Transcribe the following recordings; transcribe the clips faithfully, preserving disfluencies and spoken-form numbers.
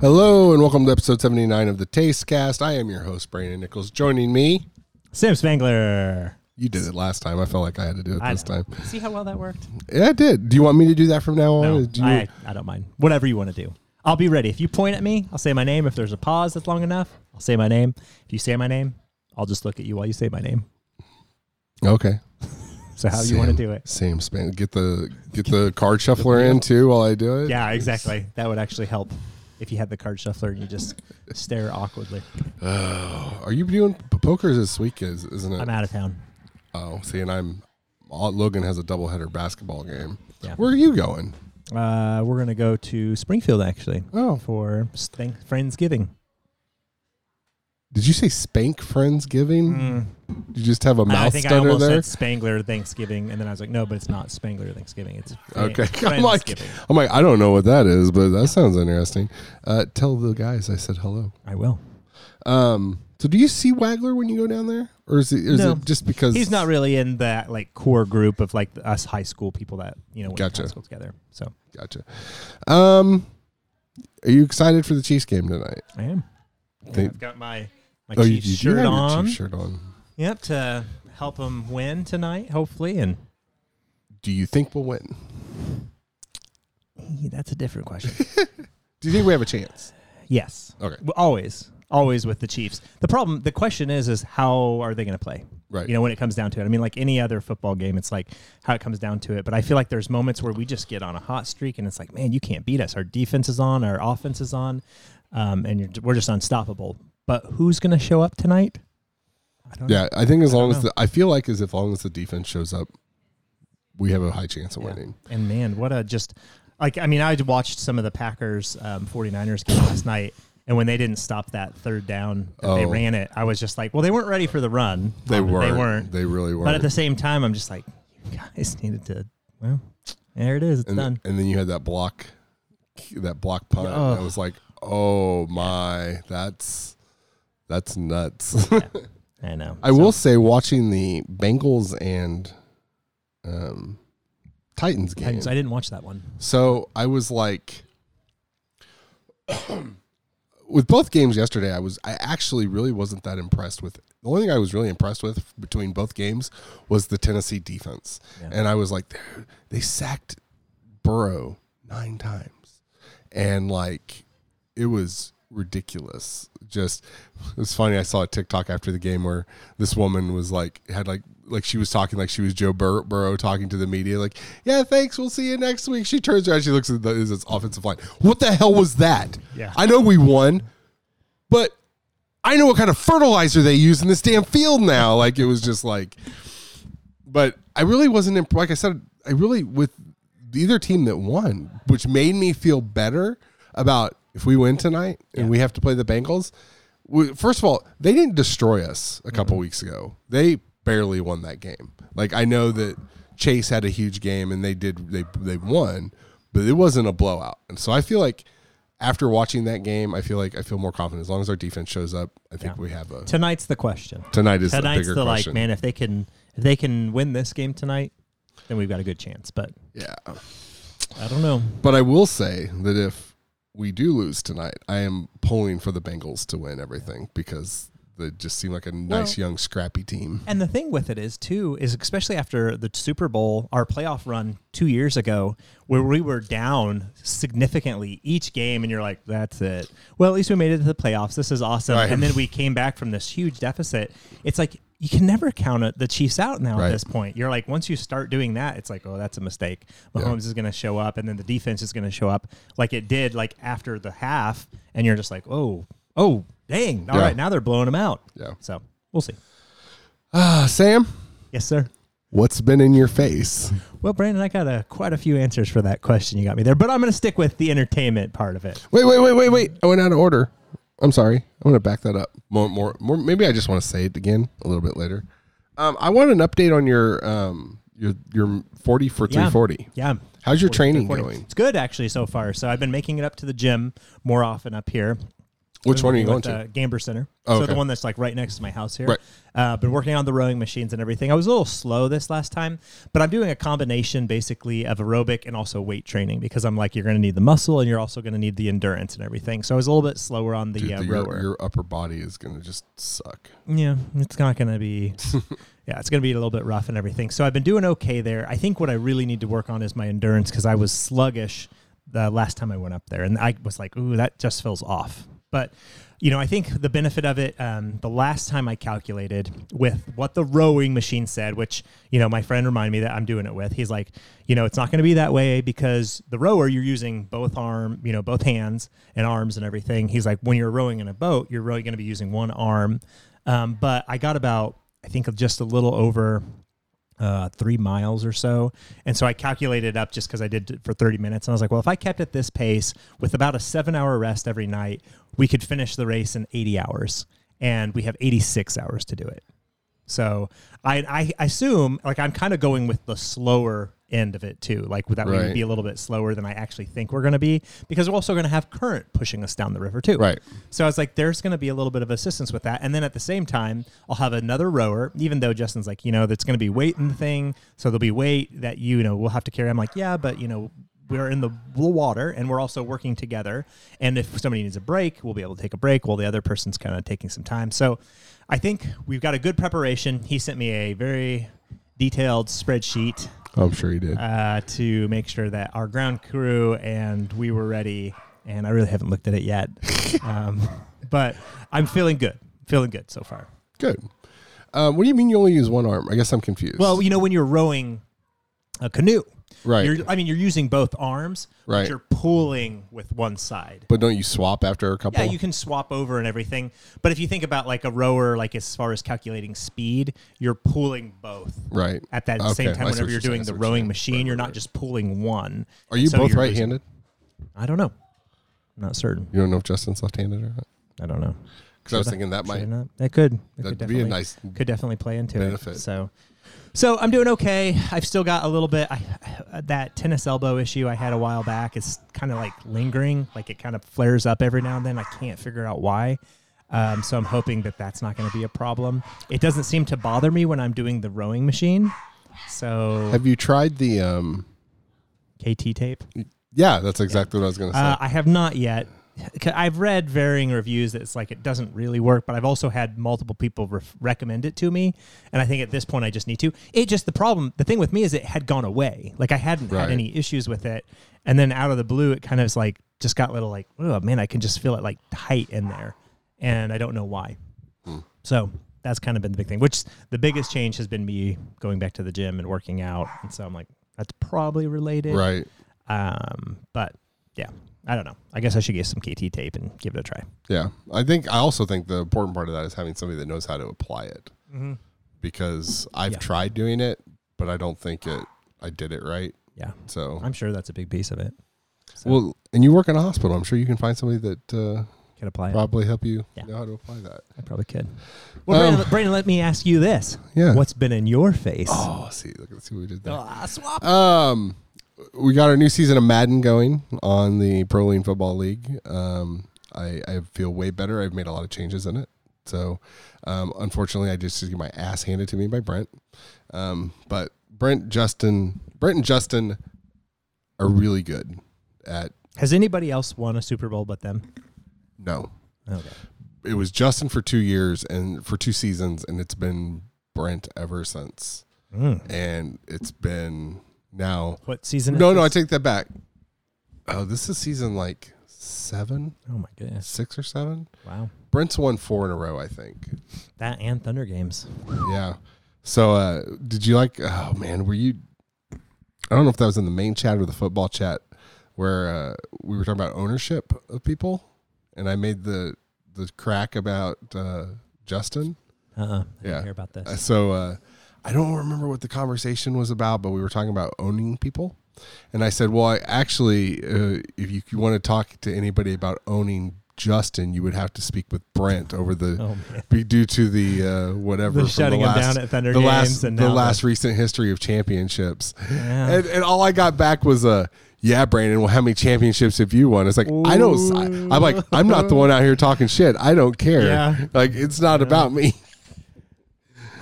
Hello and welcome to episode seventy-nine of the Taste Cast. I am your host, Brandon Nichols. Joining me, Sam Spangler. You did it last time. I felt like I had to do it I this know. time. See how well that worked? Yeah, I did. Do you want me to do that from now on? No, do you... I, I don't mind. Whatever you want to do. I'll be ready. If you point at me, I'll say my name. If there's a pause that's long enough, I'll say my name. If you say my name, I'll just look at you while you say my name. Okay. So how do you want to do it? Sam Spangler. Get the, get the card shuffler in too while I do it? Yeah, exactly. That would actually help if you had the card shuffler and you just stare awkwardly. Oh, are you doing poker this week, is, isn't it? I'm out of town. Oh, see, and I'm. Logan has a doubleheader basketball game. Yeah. Where are you going? Uh, we're gonna go to Springfield, actually. Oh, for Spank Friendsgiving. Did you say Spank Friendsgiving? Mm. Did you just have a mouth I think stutter I almost there? Said Spangler Thanksgiving, and then I was like, no, but it's not Spangler Thanksgiving. It's okay. Friendsgiving. I'm like, I'm like, I don't know what that is, but that yeah. sounds interesting. Uh, tell the guys I said hello. I will. Um. So do you see Waggler when you go down there? Or is it, is no. it just because... He's not really in that like core group of like us high school people that, you know, went gotcha. to high school together. So. Gotcha. Um, are you excited for the Chiefs game tonight? I am. They, yeah, I've got my, my oh, Chiefs you, you shirt on. Chiefs shirt on. Yep, to help them win tonight, hopefully. And do you think we'll win? That's a different question. Do you think we have a chance? Yes. Okay. Well, always. Always with the Chiefs. The problem, the question is, is how are they going to play? Right. You know, when it comes down to it. I mean, like any other football game, it's like how it comes down to it. But I feel like there's moments where we just get on a hot streak, and it's like, man, you can't beat us. Our defense is on, our offense is on, um, and you're, we're just unstoppable. But who's going to show up tonight? I don't yeah, know. I think as I long as the, I feel like as if long as the defense shows up, we have a high chance of yeah. winning. And man, what a just like I mean, I watched some of the Packers um, 49ers game last night. And when they didn't stop that third down, oh. they ran it. I was just like, well, they weren't ready for the run. They weren't. They weren't. They really weren't. But at the same time, I'm just like, you guys needed to, well, there it is. It's and, done. And then you had that block, that block punt. Oh. I was like, oh, my, that's, that's nuts. Yeah, I know. I so. will say watching the Bengals and um, Titans game. Titans, I didn't watch that one. So I was like... With both games yesterday, I was I actually really wasn't that impressed with it. The only thing I was really impressed with between both games was the Tennessee defense. Yeah. And I was like, they sacked Burrow nine times. And, like, it was ridiculous. Just, it was funny. I saw a TikTok after the game where this woman was, like, had, like, like she was talking like she was Joe Bur- Burrow talking to the media, like, yeah, thanks, we'll see you next week. She turns around, she looks at the, his offensive line. What the hell was that? Yeah. I know we won, but I know what kind of fertilizer they use in this damn field now. Like, it was just like, but I really wasn't, imp- like I said, I really, with either team that won, which made me feel better about if we win tonight and yeah. we have to play the Bengals. We, first of all, they didn't destroy us a couple mm-hmm. weeks ago. They barely won that game. Like, I know that Chase had a huge game and they did they they won, but it wasn't a blowout. And so I feel like after watching that game, I feel like I feel more confident. As long as our defense shows up, I think yeah. we have a tonight's the question. Tonight is tonight's the bigger the, question. Like, man, if they can if they can win this game tonight, then we've got a good chance. But yeah, I don't know. But I will say that if we do lose tonight, I am pulling for the Bengals to win everything yeah. because. They just seem like a nice, well, young, scrappy team. And the thing with it is, too, is especially after the Super Bowl, our playoff run two years ago, where we were down significantly each game, and you're like, that's it. Well, at least we made it to the playoffs. This is awesome. Right. And then we came back from this huge deficit. It's like you can never count the Chiefs out now right. at this point. You're like, once you start doing that, it's like, oh, that's a mistake. Mahomes yeah. is going to show up, and then the defense is going to show up like it did like after the half, and you're just like, oh, oh. Dang. All yeah. right. Now they're blowing them out. Yeah. So we'll see. Uh, Sam? Yes, sir. What's been in your face? Well, Brandon, I got a, quite a few answers for that question you got me there, but I'm going to stick with the entertainment part of it. Wait, wait, wait, wait, wait. I went out of order. I'm sorry. I'm going to back that up. More, more, more. Maybe I just want to say it again a little bit later. Um, I want an update on your um, your your forty for three forty. Yeah. yeah. How's your training going? It's good, actually, so far. So I've been making it up to the gym more often up here. Which one are you going to? Uh, Gamber Center. Oh, so okay. The one that's like right next to my house here. Right. Uh, been working on the rowing machines and everything. I was a little slow this last time, but I'm doing a combination basically of aerobic and also weight training because I'm like, you're going to need the muscle and you're also going to need the endurance and everything. So I was a little bit slower on the, Dude, uh, the rower. Your, your upper body is going to just suck. Yeah, it's not going to be... Yeah, it's going to be a little bit rough and everything. So I've been doing okay there. I think what I really need to work on is my endurance because I was sluggish the last time I went up there. And I was like, ooh, that just feels off. But, you know, I think the benefit of it, um, the last time I calculated with what the rowing machine said, which, you know, my friend reminded me that I'm doing it with. He's like, you know, it's not going to be that way because the rower, you're using both arm, you know, both hands and arms and everything. He's like, when you're rowing in a boat, you're really going to be using one arm. Um, but I got about... I think of just a little over uh, three miles or so. And so I calculated up just because I did it for thirty minutes. And I was like, well, if I kept at this pace with about a seven hour rest every night, we could finish the race in eighty hours. And we have eighty-six hours to do it. So I, I assume, like, I'm kind of going with the slower end of it too. Like that right. would be a little bit slower than I actually think we're going to be because we're also going to have current pushing us down the river too. Right. So I was like, there's going to be a little bit of assistance with that. And then at the same time, I'll have another rower, even though Justin's like, you know, that's going to be weight in the thing. So there'll be weight that, you know, we'll have to carry. I'm like, yeah, but you know, we're in the water and we're also working together. And if somebody needs a break, we'll be able to take a break while the other person's kind of taking some time. So I think we've got a good preparation. He sent me a very detailed spreadsheet. I'm sure he did. Uh, to make sure that our ground crew and we were ready. And I really haven't looked at it yet. um, but I'm feeling good. Feeling good so far. Good. Uh, what do you mean you only use one arm? I guess I'm confused. Well, you know, when you're rowing a canoe. Right. You're, I mean, you're using both arms, right. but you're pulling with one side. But don't you swap after a couple? Yeah, you can swap over and everything. But if you think about like a rower, like as far as calculating speed, you're pulling both. Right. At that okay. same time, I whenever you're doing the rowing you're machine, right, you're not right. just pulling one. Are you so both right-handed? Losing. I don't know. I'm not certain. You don't know if Justin's left-handed or not? I don't know. Because I was thinking that might. Not. That could. That could be a nice Could definitely play into benefit. It. So. So I'm doing okay. I've still got a little bit. I, that tennis elbow issue I had a while back is kind of like lingering. Like it kind of flares up every now and then. I can't figure out why. Um, so I'm hoping that that's not going to be a problem. It doesn't seem to bother me when I'm doing the rowing machine. So have you tried the um, K T tape? Yeah, that's exactly yeah. what I was going to say. Uh, I have not yet. I've read varying reviews that it's like it doesn't really work, but I've also had multiple people re- recommend it to me, and I think at this point I just need to. It just the problem, the thing with me is it had gone away. Like I hadn't right. had any issues with it, and then out of the blue it kind of is like just got a little like, oh man, I can just feel it like tight in there, and I don't know why. Hmm. So that's kind of been the big thing. Which the biggest change has been me going back to the gym and working out, and so I'm like that's probably related, right? Um, but yeah. I don't know. I guess I should get some K T tape and give it a try. Yeah. I think I also think the important part of that is having somebody that knows how to apply it. Mm-hmm. Because I've yeah. tried doing it, but I don't think it I did it right. Yeah. So I'm sure that's a big piece of it. So. Well, and you work in a hospital. I'm sure you can find somebody that uh, can apply probably it. help you yeah. know how to apply that. I probably could. Well, um, Brandon, Brandon, let me ask you this. Yeah. What's been in your face? Oh, see, look at see what we did there. Oh, swap. Um We got our new season of Madden going on the Pro League Football League. Um, I, I feel way better. I've made a lot of changes in it. So, um, unfortunately, I just get my ass handed to me by Brent. Um, but Brent, Justin, Brent and Justin are really good at. Has anybody else won a Super Bowl but them? No. Okay. It was Justin for two years and for two seasons, and it's been Brent ever since. Mm. And it's been. Now, what season? No, no, I take that back. Oh, this is season like seven. Oh my goodness, six or seven. Wow, Brent's won four in a row, I think. That and Thunder games. Yeah. So, uh, did you like? Oh man, were you? I don't know if that was in the main chat or the football chat where uh, we were talking about ownership of people, and I made the the crack about uh, Justin. Uh, uh-uh, I didn't yeah. hear about this. So. Uh, I don't remember what the conversation was about, but we were talking about owning people. And I said, well, I actually, uh, if you, you want to talk to anybody about owning Justin, you would have to speak with Brent over the, oh, be due to the, uh, whatever, the shutting the last, him down at Thunder the games last, and the last the... recent history of championships. Yeah. And, and all I got back was a, uh, yeah, Brandon, well, how many championships have you won? It's like, ooh. I don't, I, I'm like, I'm not the one out here talking shit. I don't care. Yeah. Like, it's not yeah. about me.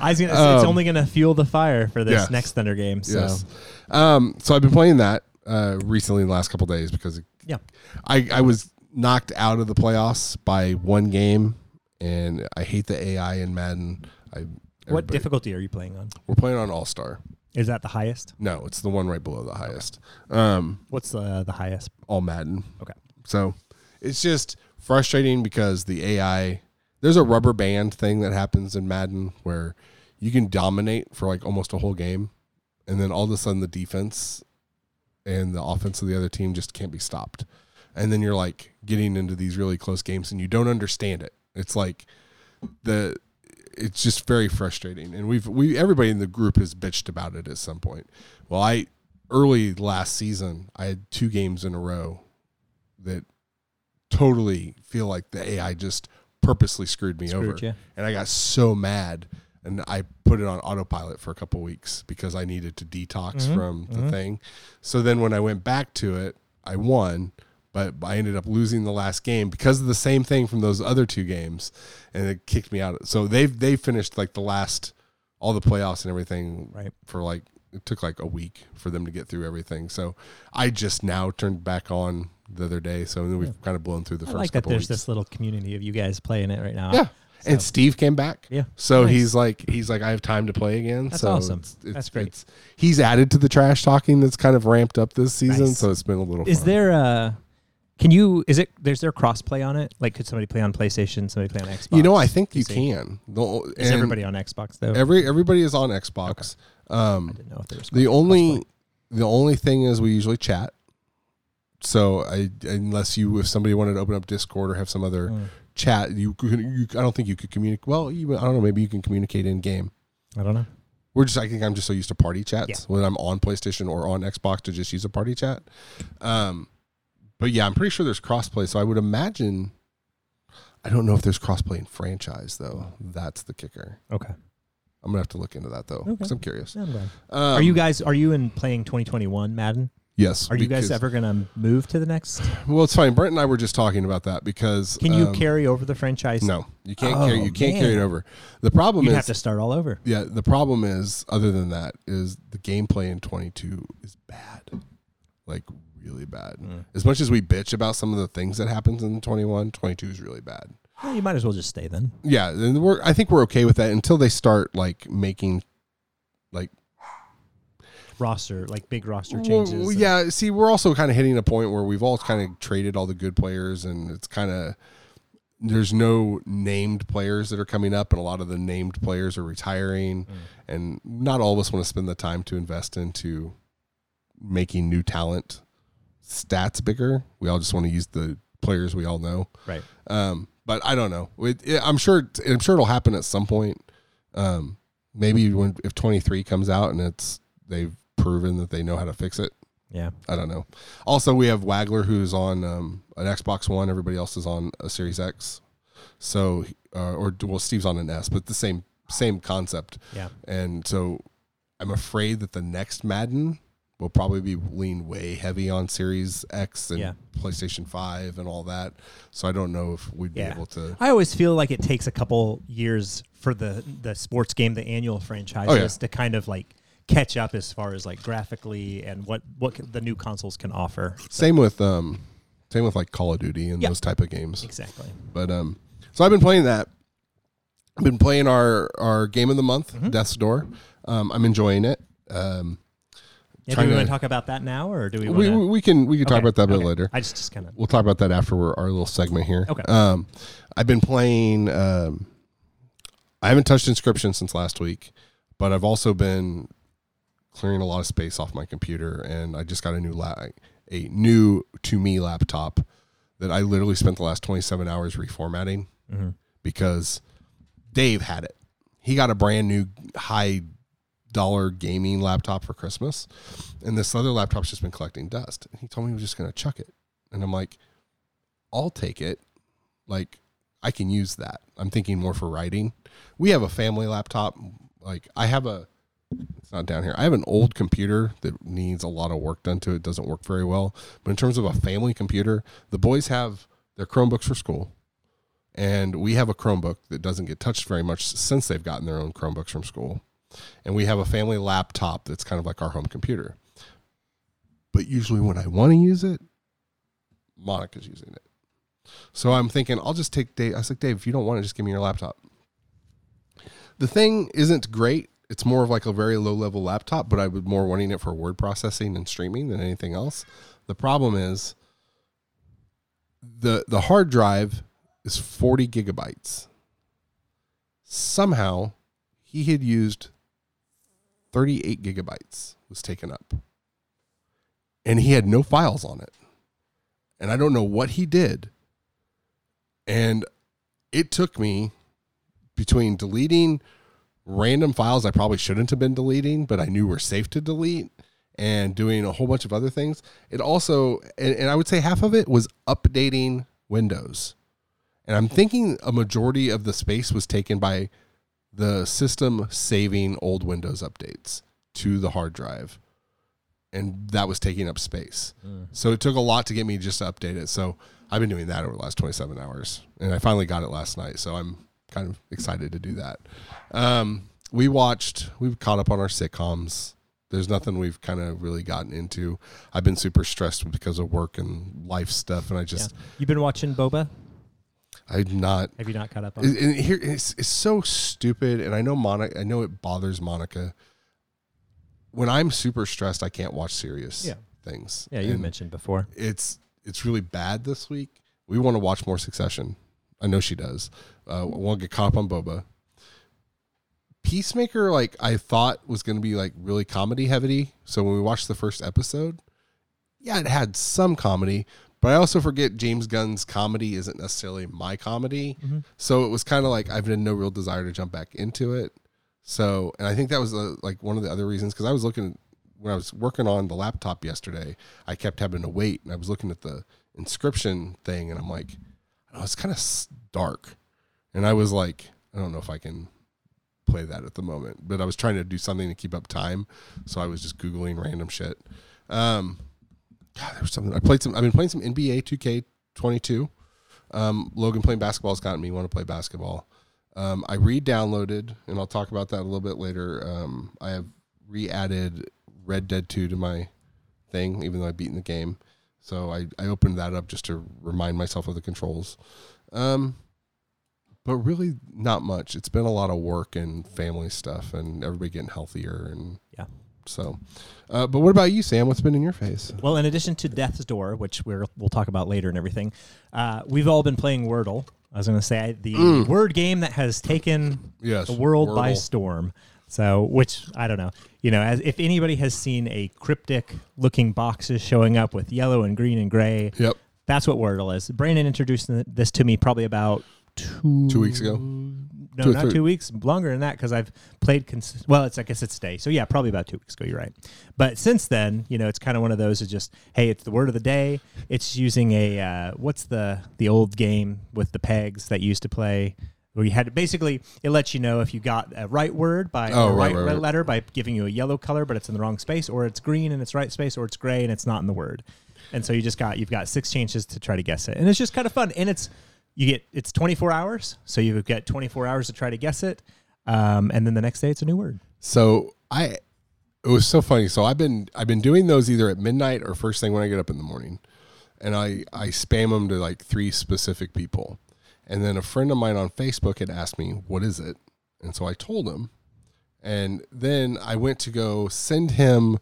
I was gonna say, um, it's only going to fuel the fire for this yes. next Thunder game. So, yes. um, so I've been playing that uh, recently in the last couple of days because it, yeah, I, I was knocked out of the playoffs by one game, and I hate the A I in Madden. I, what difficulty are you playing on? We're playing on All-Star. Is that the highest? No, it's the one right below the highest. Um, What's uh, the highest? All Madden. Okay. So it's just frustrating because the A I, there's a rubber band thing that happens in Madden where you can dominate for like almost a whole game, and then all of a sudden the defense and the offense of the other team just can't be stopped. And then you're like getting into these really close games and you don't understand it. It's like the... It's just very frustrating, and we've we everybody in the group has bitched about it at some point. Well, I early last season I had two games in a row that totally feel like the A I just purposely screwed me screwed over, you. And I got so mad, and I put it on autopilot for a couple weeks because I needed to detox mm-hmm. from the mm-hmm. thing. So then when I went back to it, I won. But I ended up losing the last game because of the same thing from those other two games, and it kicked me out. So they they finished like the last, all the playoffs and everything right. for like, it took like a week for them to get through everything. So I just now turned back on the other day. So we've yeah. kind of blown through the I first like couple that there's weeks. This little community of you guys playing it right now. Yeah. So. And Steve came back. Yeah. So nice. he's like, he's like, I have time to play again. That's so awesome. It's, it's, that's great. It's, he's added to the trash talking that's kind of ramped up this season. Nice. So it's been a little Is fun. there a... Can you, is it, there's there cross play on it? Like, could somebody play on PlayStation, somebody play on Xbox? You know, I think P C? You can. The, is everybody on Xbox, though? Every Everybody is on Xbox. Okay. Um, I didn't know if there was the only, the only thing is we usually chat. So, I, unless you, if somebody wanted to open up Discord or have some other mm. chat, you, you I don't think you could communicate. Well, you, I don't know, maybe you can communicate in-game. I don't know. We're just, I think I'm just so used to party chats yeah. when I'm on PlayStation or on Xbox to just use a party chat. Um But yeah, I'm pretty sure there's crossplay. So I would imagine, I don't know if there's crossplay in franchise though. That's the kicker. Okay, I'm gonna have to look into that though because okay. I'm curious. Yeah, I'm glad. Um, are you guys? Are you in playing twenty twenty-one Madden? Yes. Are you guys ever gonna move to the next? Well, it's fine. Brent and I were just talking about that because can you um, carry over the franchise? No, you can't oh, carry. You can't man. carry it over. The problem You'd is you have to start all over. Yeah. The problem is, other than that, is the gameplay in twenty-two is bad. Like. Really bad. Mm. As much as we bitch about some of the things that happens in twenty-one, twenty-two is really bad. Well, you might as well just stay then. Yeah, and we're. I think we're okay with that until they start like making, like, roster, like big roster changes. Well, yeah. See, we're also kind of hitting a point where we've all kind of traded all the good players, and it's kind of there's no named players that are coming up, and a lot of the named players are retiring, mm. and not all of us want to spend the time to invest into making new talent. Stats bigger. We all just want to use the players we all know, right? Um, but I don't know. It, it, I'm sure. I'm sure it'll happen at some point. Um, maybe when if twenty-three comes out and it's they've proven that they know how to fix it. Yeah, I don't know. Also, we have Waggler who's on um, an Xbox One. Everybody else is on a Series X. So, uh, or well, Steve's on an S, but the same same concept. Yeah. And so, I'm afraid that the next Madden. We'll probably be lean way heavy on Series X and yeah. PlayStation five and all that. So I don't know if we'd be yeah. able to. I always feel like it takes a couple years for the, the sports game, the annual franchises, oh, yeah. to kind of like catch up as far as like graphically and what, what the new consoles can offer. So. Same with um, same with like Call of Duty and yep. those type of games. Exactly. But um, so I've been playing that. I've been playing our, our game of the month, mm-hmm. Death's Door. Um, I'm enjoying it. Um, Yeah, do we want to talk about that now, or do we want to? We, we can, we can okay, talk about that a bit okay. later. I just, just kind of... We'll talk about that after we're, our little segment here. Okay. Um, I've been playing... Um, I haven't touched Inscription since last week, but I've also been clearing a lot of space off my computer, and I just got a new, la- a new to me laptop that I literally spent the last twenty-seven hours reformatting mm-hmm. because Dave had it. He got a brand new high... dollar gaming laptop for Christmas, and this other laptop's just been collecting dust, and he told me he was just going to chuck it, and I'm like, I'll take it, like I can use that. I'm thinking more for writing. We have a family laptop. Like I have a It's not down here. I have an old computer that needs a lot of work done to it. It doesn't work very well. But in terms of a family computer, the boys have their Chromebooks for school. And we have a Chromebook that doesn't get touched very much since they've gotten their own Chromebooks from school. And we have a family laptop that's kind of like our home computer. But usually when I want to use it, Monica's using it. So I'm thinking, I'll just take Dave. I was like, Dave, if you don't want it, just give me your laptop. The thing isn't great. It's more of like a very low-level laptop, but I was more wanting it for word processing and streaming than anything else. The problem is the the hard drive is forty gigabytes. Somehow, he had used thirty-eight gigabytes was taken up. And he had no files on it. And I don't know what he did. And it took me between deleting random files I probably shouldn't have been deleting, but I knew were safe to delete, and doing a whole bunch of other things. It also, and, and I would say half of it was updating Windows. And I'm thinking a majority of the space was taken by the system saving old Windows updates to the hard drive. And that was taking up space. Mm. So it took a lot to get me just to update it. So I've been doing that over the last twenty-seven hours, and I finally got it last night. So I'm kind of excited to do that. Um, we watched, we've caught up on our sitcoms. There's nothing we've kind of really gotten into. I've been super stressed because of work and life stuff. And I just, yeah. You've been watching Boba? I've not. Have you not caught up on it? And here, it's, it's so stupid. And I know Monica, I know it bothers Monica. When I'm super stressed, I can't watch serious yeah. things. Yeah. You and mentioned before it's, it's really bad this week. We want to watch more Succession. I know she does. Uh, we'll get caught up on Boba. Peacemaker, like I thought was going to be like really comedy heavy. So when we watched the first episode, yeah, it had some comedy, but I also forget James Gunn's comedy isn't necessarily my comedy. Mm-hmm. So it was kind of like, I've had no real desire to jump back into it. So, and I think that was uh, like one of the other reasons. Cause I was looking when I was working on the laptop yesterday, I kept having to wait, and I was looking at the Inscription thing, and I'm like, oh, it's kind of dark. And I was like, I don't know if I can play that at the moment, but I was trying to do something to keep up time. So I was just Googling random shit. Um, God, there was something I played some, I've been playing some N B A two K twenty-two. Um, Logan playing basketball has gotten me want to play basketball. Um, I re-downloaded, and I'll talk about that a little bit later. Um, I have re-added Red Dead two to my thing, even though I've beaten the game. So I, I opened that up just to remind myself of the controls. Um, but really not much. It's been a lot of work and family stuff and everybody getting healthier. And yeah. So, uh, but what about you, Sam? What's been in your face? Well, in addition to Death's Door, which we're, we'll talk about later and everything, uh, we've all been playing Wordle. I was going to say the mm. word game that has taken yes, the world Wordle. by storm. So, which, I don't know, you know, as if anybody has seen a cryptic looking boxes showing up with yellow and green and gray, yep, that's what Wordle is. Brandon introduced this to me probably about two, two weeks ago. No, two not two weeks, longer than that, because I've played, cons- well, it's I guess it's today. So, yeah, probably about two weeks ago, you're right. But since then, you know, it's kind of one of those is just, hey, it's the word of the day. It's using a, uh, what's the the old game with the pegs that you used to play? Where you had to basically, it lets you know if you got a right word by oh, a right, right, right letter by giving you a yellow color, but it's in the wrong space, or it's green and it's right space, or it's gray and it's not in the word. And so you just got you've got six chances to try to guess it, and it's just kind of fun. And it's you get it's twenty-four hours, so you've got twenty-four hours to try to guess it, um, and then the next day it's a new word. So I, it was so funny. So I've been I've been doing those either at midnight or first thing when I get up in the morning, and I I spam them to like three specific people. And then a friend of mine on Facebook had asked me, what is it? And so I told him. And then I went to go send him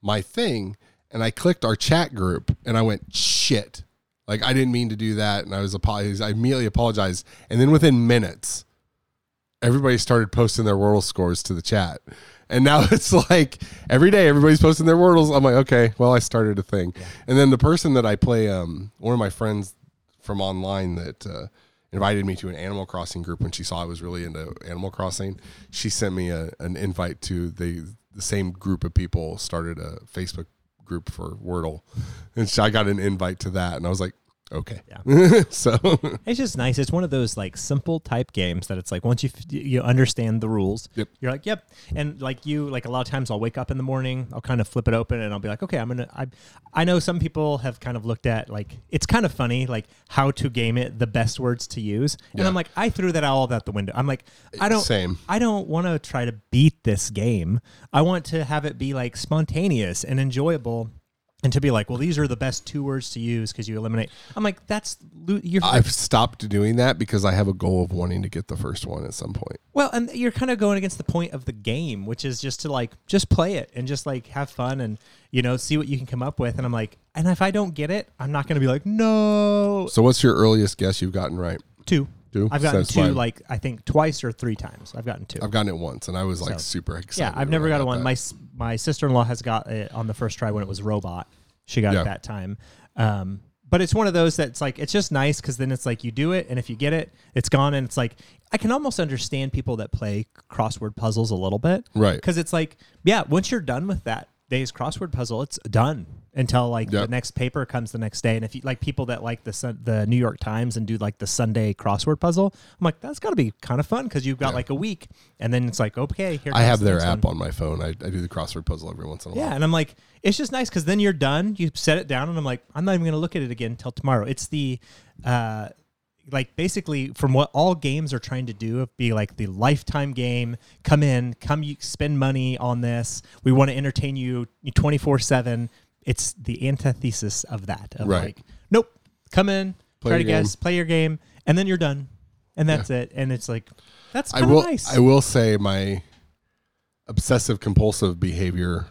my thing. And I clicked our chat group. And I went, shit. Like, I didn't mean to do that. And I was apologized. I immediately apologized. And then within minutes, everybody started posting their Wordle scores to the chat. And now it's like every day everybody's posting their Wordles. I'm like, okay, well, I started a thing. Yeah. And then the person that I play, um, one of my friends from online that uh, – invited me to an Animal Crossing group when she saw I was really into Animal Crossing. She sent me a, an invite to the the same group of people started a Facebook group for Wordle. And so I got an invite to that. And I was like, Okay. Yeah. So it's just nice. It's one of those like simple type games that it's like once you you understand the rules, yep. you're like, yep. And like you like a lot of times I'll wake up in the morning, I'll kind of flip it open and I'll be like, okay, I'm gonna. I I know some people have kind of looked at like it's kind of funny like how to game it, the best words to use, and yeah. I'm like, I threw that all out the window. I'm like, I don't. Same. I don't want to try to beat this game. I want to have it be like spontaneous and enjoyable. And to be like, well, these are the best two words to use because you eliminate. I'm like, that's... You're I've stopped doing that because I have a goal of wanting to get the first one at some point. Well, and you're kind of going against the point of the game, which is just to like, just play it and just like have fun and, you know, see what you can come up with. And I'm like, and if I don't get it, I'm not going to be like, no. So what's your earliest guess you've gotten right? Two. Two? I've gotten Satisfying. two, like, I think twice or three times. I've gotten two. I've gotten it once, and I was, like, so, super excited. Yeah, I've never got one. That. My my sister-in-law has got it on the first try when it was Robot. She got yeah. it that time. Um, but it's one of those that's, like, it's just nice because then it's, like, you do it, and if you get it, it's gone. And it's, like, I can almost understand people that play crossword puzzles a little bit. Right. Because it's, like, yeah, once you're done with that day's crossword puzzle, it's done until like yep. the next paper comes the next day. And if you like people that like the sun, the New York Times and do like the Sunday crossword puzzle, I'm like, that's got to be kind of fun because you've got yeah. like a week and then it's like, okay, here. I have their app one. on my phone. I, I do the crossword puzzle every once in a yeah, while. Yeah, and I'm like, it's just nice because then you're done. You set it down and I'm like, I'm not even going to look at it again until tomorrow. It's the, uh, like basically from what all games are trying to do, be like the lifetime game, come in, come you spend money on this. We want to entertain you twenty-four seven. It's the antithesis of that. Of right. Like, nope, come in, play try to guess, play your game, and then you're done. And that's yeah. it. And it's like, that's kind of nice. I will say my obsessive compulsive behavior,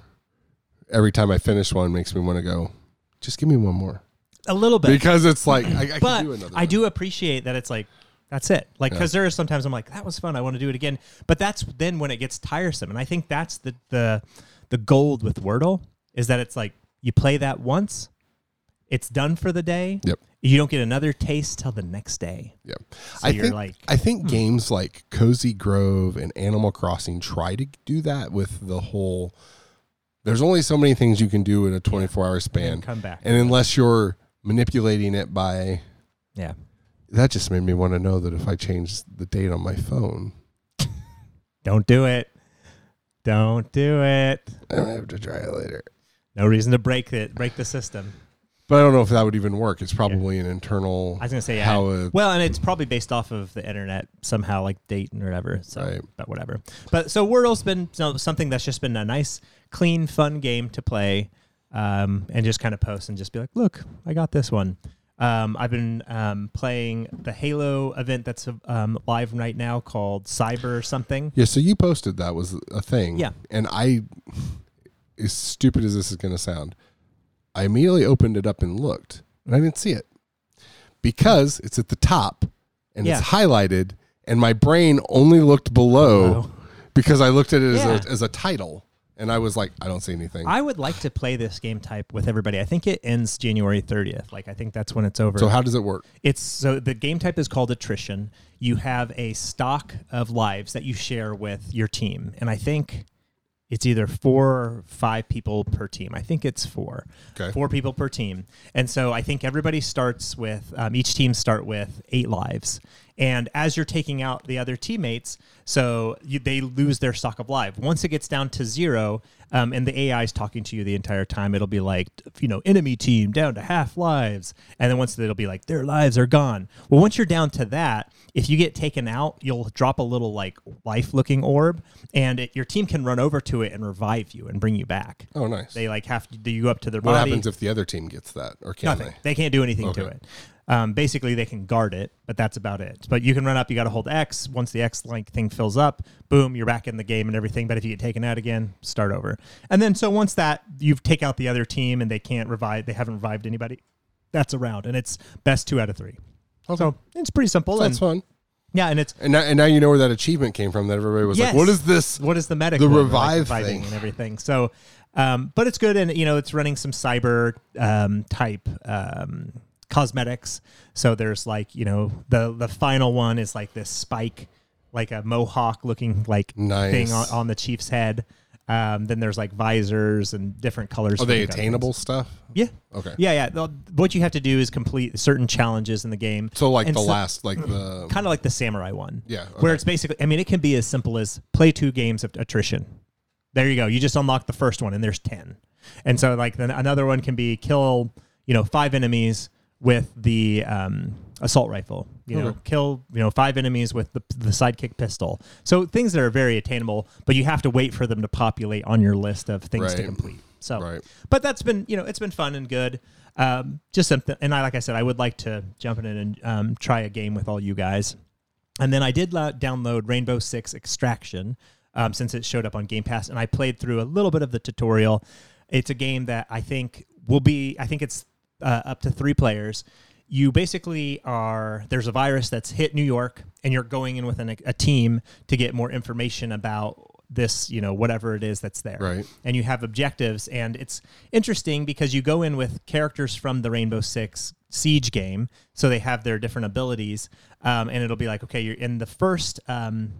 every time I finish one, makes me want to go, just give me one more. A little bit. Because it's like, I, I but can do another I one. do appreciate that it's like, that's it. Like, because yeah. there are sometimes I'm like, that was fun. I want to do it again. But that's then when it gets tiresome. And I think that's the the the gold with Wordle is that it's like, you play that once, it's done for the day. Yep. You don't get another taste till the next day. Yep. So I you're think, like, I think hmm. games like Cozy Grove and Animal Crossing try to do that with the whole, there's only so many things you can do in a twenty-four hour yeah. span. And come back. And unless you're manipulating it by, yeah, that just made me want to know that if I change the date on my phone, don't do it. Don't do it. I don't have to try it later. No reason to break it, break the system. But I don't know if that would even work. It's probably yeah. an internal. I was gonna say yeah. How a, well, and it's probably based off of the internet somehow, like date and whatever. So, right. but whatever. But so Wordle's been something that's just been a nice, clean, fun game to play. Um, and just kind of post and just be like, look, I got this one. Um, I've been um, playing the Halo event that's um, live right now called Cyber something. Yeah, so you posted that was a thing. Yeah. And I, as stupid as this is going to sound, I immediately opened it up and looked, and I didn't see it. Because it's at the top, and yeah. it's highlighted, and my brain only looked below wow. because I looked at it yeah. as a, as a title. And I was like, I don't see anything. I would like to play this game type with everybody. I think it ends January thirtieth. Like, I think that's when it's over. So how does it work? It's so the game type is called Attrition. You have a stock of lives that you share with your team. And I think it's either four or five people per team. I think it's four. Okay. Four people per team. And so I think everybody starts with, um, each team start with eight lives. And as you're taking out the other teammates, so you, they lose their stock of life. Once it gets down to zero, um, and the A I is talking to you the entire time, it'll be like, you know, enemy team down to half lives. And then once it'll be like, their lives are gone. Well, once you're down to that, if you get taken out, you'll drop a little like life-looking orb, and it, your team can run over to it and revive you and bring you back. Oh, nice. They like have to do you up to their what body. What happens if the other team gets that, or can Nothing. they? They can't do anything okay. to it. Um, basically, they can guard it, but that's about it. But you can run up. You got to hold X. Once the X link thing fills up, boom, you're back in the game and everything. But if you get taken out again, start over. And then so once that you take out the other team and they can't revive, they haven't revived anybody. That's a round, and it's best two out of three. Okay. So it's pretty simple. That's fun. Yeah, and it's and now, and now you know where that achievement came from. That everybody was yes. like, "What is this? What is the medic? The revive like thing and everything." So, um, but it's good, and you know, it's running some cyber um, type. Um, cosmetics. So there's like, you know, the the final one is like this spike, like a mohawk looking like nice. thing on, on the Chiefs head. Um, then there's like visors and different colors. Are they attainable stuff? Yeah. Okay. Yeah, yeah. The, what you have to do is complete certain challenges in the game. So like and the so, last, like the... Kind of like the samurai one. Yeah. Okay. Where it's basically, I mean, it can be as simple as play two games of attrition. There you go. You just unlock the first one and there's ten. And so like then another one can be kill, you know, five enemies with the um, assault rifle. You know, okay. kill you know five enemies with the the sidekick pistol. So things that are very attainable, but you have to wait for them to populate on your list of things right. to complete. So, right. but that's been you know it's been fun and good. Um, just something, and I like I said, I would like to jump in and um, try a game with all you guys. And then I did la- download Rainbow Six Extraction um, since it showed up on Game Pass, and I played through a little bit of the tutorial. It's a game that I think will be. I think it's uh, up to three players. You basically are, there's a virus that's hit New York, and you're going in with an, a team to get more information about this, you know, whatever it is that's there. Right. And you have objectives, and it's interesting because you go in with characters from the Rainbow Six Siege game, so they have their different abilities, um, and it'll be like, okay, you're in the first um,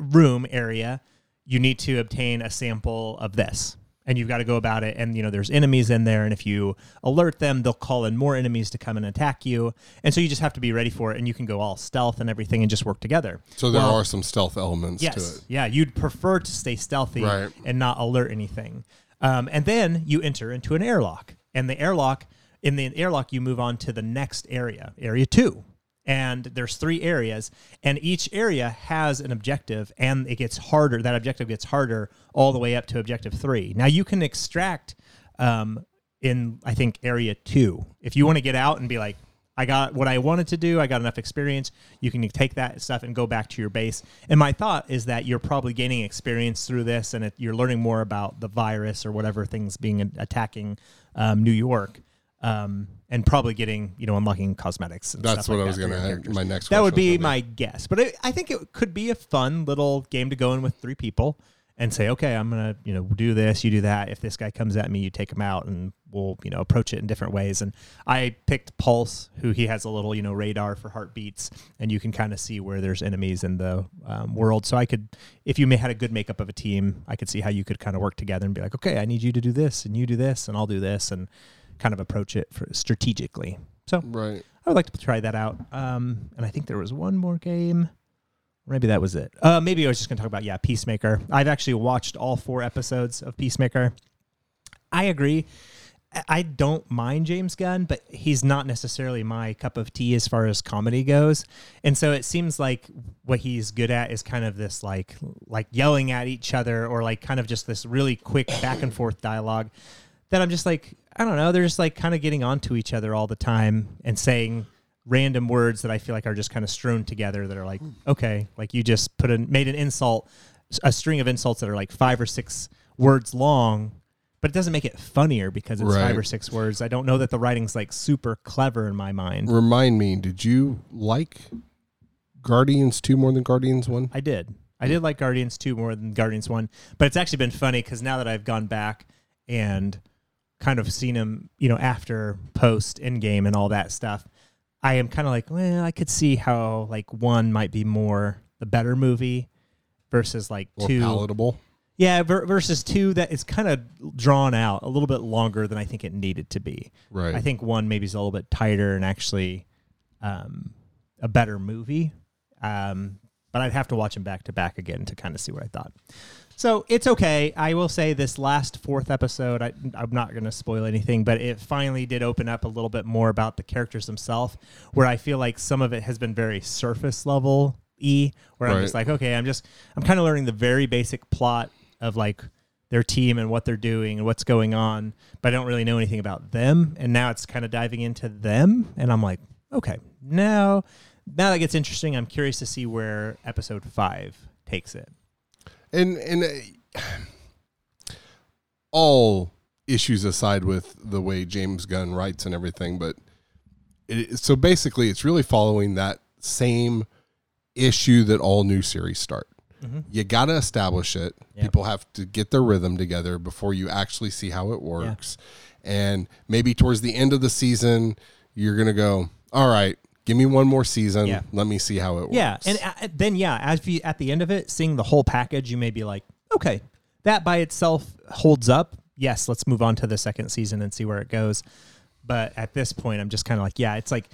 room area, you need to obtain a sample of this. And you've got to go about it, and you know there's enemies in there, and if you alert them, they'll call in more enemies to come and attack you, and so you just have to be ready for it, and you can go all stealth and everything and just work together. So there well, are some stealth elements yes, to it. Yeah, you'd prefer to stay stealthy right. and not alert anything. Um, and then you enter into an airlock, and the airlock in the airlock you move on to the next area, area two. And there's three areas, and each area has an objective, and it gets harder. That objective gets harder all the way up to objective three. Now, you can extract um, in, I think, area two. If you want to get out and be like, I got what I wanted to do, I got enough experience, you can take that stuff and go back to your base. And my thought is that you're probably gaining experience through this, and it, you're learning more about the virus or whatever things being attacking um, New York. Um, and probably getting, you know, unlocking cosmetics. And That's stuff what like I was that going to my next That would be my guess. But I, I think it could be a fun little game to go in with three people and say, okay, I'm going to, you know, do this, you do that. If this guy comes at me, you take him out, and we'll, you know, approach it in different ways. And I picked Pulse, who he has a little, you know, radar for heartbeats, and you can kind of see where there's enemies in the um, world. So I could, if you may had a good makeup of a team, I could see how you could kind of work together and be like, okay, I need you to do this, and you do this, and I'll do this, and kind of approach it for strategically. So right. I would like to try that out. Um, and I think there was one more game. Maybe that was it. Uh, maybe I was just going to talk about, yeah, Peacemaker. I've actually watched all four episodes of Peacemaker. I agree. I don't mind James Gunn, but he's not necessarily my cup of tea as far as comedy goes. And so it seems like what he's good at is kind of this like like yelling at each other, or like kind of just this really quick back and forth dialogue that I'm just like, I don't know, they're just like kind of getting onto each other all the time and saying random words that I feel like are just kind of strewn together that are like, okay, like you just put a, made an insult, a string of insults that are like five or six words long, but it doesn't make it funnier because it's right. five or six words. I don't know that the writing's like super clever in my mind. Remind me, did you like Guardians two more than Guardians one? I did. I did like Guardians two more than Guardians one, but it's actually been funny because now that I've gone back and kind of seen him, you know, after post Endgame and all that stuff, I am kind of like, well, I could see how like one might be more the better movie versus like more two palatable. Yeah, ver- versus two that is kind of drawn out a little bit longer than I think it needed to be. Right. I think one maybe is a little bit tighter and actually um, a better movie. Um, but I'd have to watch them back to back again to kind of see what I thought. So it's okay. I will say this last fourth episode, I, I'm not going to spoil anything, but it finally did open up a little bit more about the characters themselves, where I feel like some of it has been very surface level E, where right. I'm just like, okay, I'm just, I'm kind of learning the very basic plot of like their team and what they're doing and what's going on, but I don't really know anything about them. And now it's kind of diving into them. And I'm like, okay, now, now that gets interesting. I'm curious to see where episode five takes it. And and uh, all issues aside with the way James Gunn writes and everything, but it, so basically it's really following that same issue that all new series start. Mm-hmm. You got to establish it. Yep. People have to get their rhythm together before you actually see how it works. Yeah. And maybe towards the end of the season, you're going to go, all right, give me one more season. Yeah. Let me see how it works. Yeah, and uh, then, yeah, as you, at the end of it, seeing the whole package, you may be like, okay, that by itself holds up, yes, let's move on to the second season and see where it goes. But at this point, I'm just kind of like, yeah, it's like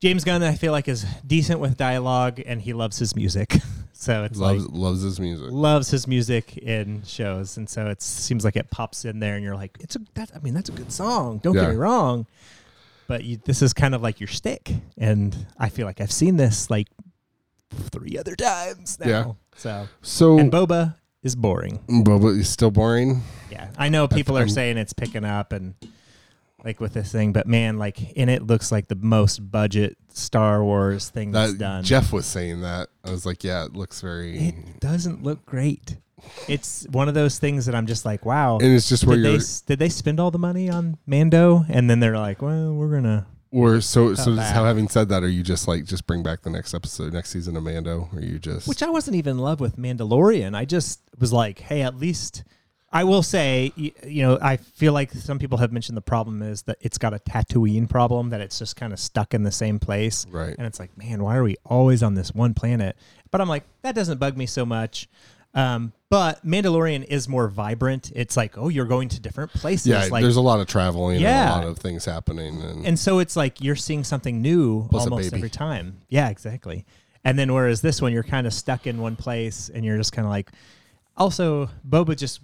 James Gunn, I feel like, is decent with dialogue, and he loves his music. So it's loves, like loves his music, loves his music in shows, and so it seems like it pops in there, and you're like, it's a that. I mean, that's a good song. Don't yeah. get me wrong, but you, this is kind of like your shtick, and I feel like I've seen this like three other times now. Yeah. So so and Boba is boring. Boba is still boring. Yeah, I know people I th- are saying it's picking up and. Like with this thing, but man, like in it looks like the most budget Star Wars thing that, that's done. Jeff was saying that. I was like, yeah, it looks very. It doesn't look great. It's one of those things that I'm just like, wow. And it's just where did you're. They, did they spend all the money on Mando? And then they're like, well, we're gonna. Or so so. Just having said that, are you just like just bring back the next episode, next season of Mando? Or are you just? Which I wasn't even in love with Mandalorian. I just was like, hey, at least. I will say, you know, I feel like some people have mentioned the problem is that it's got a Tatooine problem, that it's just kind of stuck in the same place. Right. And it's like, man, why are we always on this one planet? But I'm like, that doesn't bug me so much. Um, but Mandalorian is more vibrant. It's like, oh, you're going to different places. Yeah, like, there's a lot of traveling yeah. and a lot of things happening. And, and so it's like you're seeing something new almost every time. Yeah, exactly. And then whereas this one, you're kind of stuck in one place and you're just kind of like... Also, Boba just...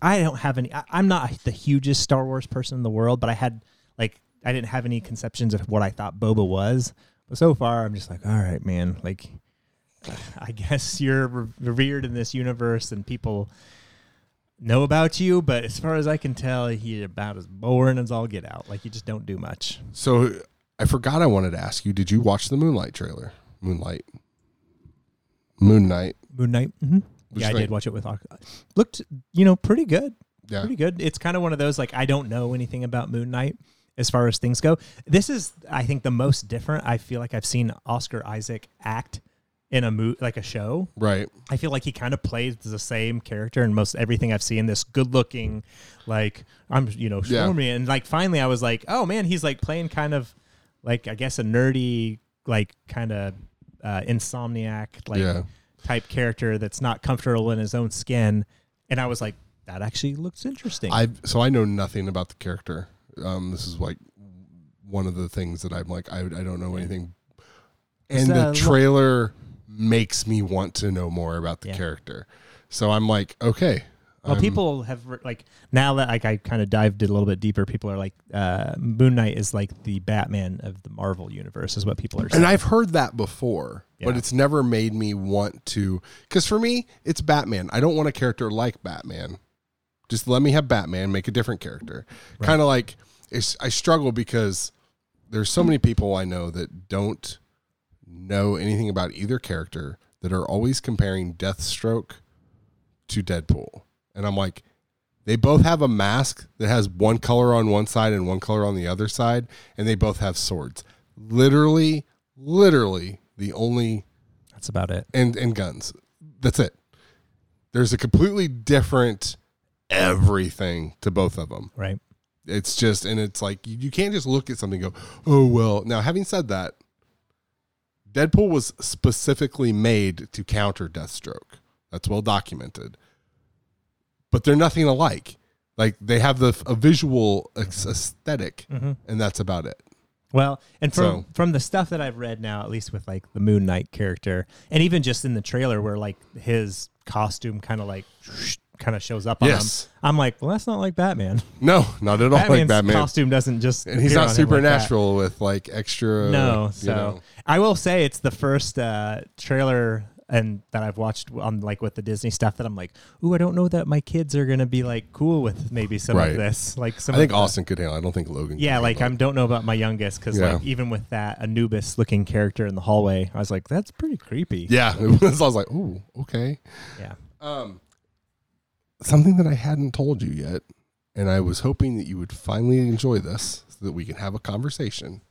I don't have any, I, I'm not the hugest Star Wars person in the world, but I had like, I didn't have any conceptions of what I thought Boba was, but so far I'm just like, all right, man, like, I guess you're revered in this universe and people know about you, but as far as I can tell, he's about as boring as all get out. Like you just don't do much. So I forgot I wanted to ask you, did you watch the Moonlight trailer? Moonlight. Moon Knight. Moon Knight. Mm-hmm. Which yeah, I did watch it with looked, you know, pretty good. Yeah. Pretty good. It's kind of one of those, like, I don't know anything about Moon Knight as far as things go. This is, I think, the most different I feel like I've seen Oscar Isaac act in a mo- like a show. Right. I feel like he kind of plays the same character in most everything I've seen, this good-looking, like, I'm, you know, stormy. Yeah. And, like, finally I was like, oh, man, he's, like, playing kind of, like, I guess a nerdy, like, kind of uh, insomniac, like, yeah. type character that's not comfortable in his own skin, and I was like, that actually looks interesting. I so I know nothing about the character. Um, this is like one of the things that I'm like, I, I don't know anything, and the trailer makes me want to know more about the yeah. character. So I'm like, okay. Well, I'm, people have like now that like I kind of dived a little bit deeper. People are like, uh, Moon Knight is like the Batman of the Marvel universe, is what people are saying. And I've heard that before. Yeah. But it's never made me want to, because for me, it's Batman. I don't want a character like Batman. Just let me have Batman, make a different character. Right. Kind of like, it's, I struggle because there's so many people I know that don't know anything about either character that are always comparing Deathstroke to Deadpool. And I'm like, they both have a mask that has one color on one side and one color on the other side, and they both have swords. Literally, literally. The only that's about it, and and guns. That's it. There's a completely different everything to both of them, right? It's just, and it's like you, you can't just look at something and go, oh well. Now, having said that, Deadpool was specifically made to counter Deathstroke. That's well documented. But they're nothing alike. Like they have the a visual mm-hmm. aesthetic, mm-hmm. and that's about it. Well, and from, so. from the stuff that I've read now, at least with like the Moon Knight character, and even just in the trailer where like his costume kind of like kind of shows up on yes. him, I'm like, well, that's not like Batman. No, not at all. Batman's like Batman. Costume doesn't just, and he's not supernatural like with like extra. No, so you know. I will say it's the first uh, trailer and that I've watched on like with the Disney stuff that I'm like, ooh, I don't know that my kids are gonna be like cool with maybe some right. of this. Like, some I think of Austin the, could handle. I don't think Logan. Yeah, could like I don't know about my youngest because yeah. like even with that Anubis looking character in the hallway, I was like, that's pretty creepy. Yeah, so it was, I was like, ooh, okay. Yeah. Um, something that I hadn't told you yet, and I was hoping that you would finally enjoy this so that we can have a conversation.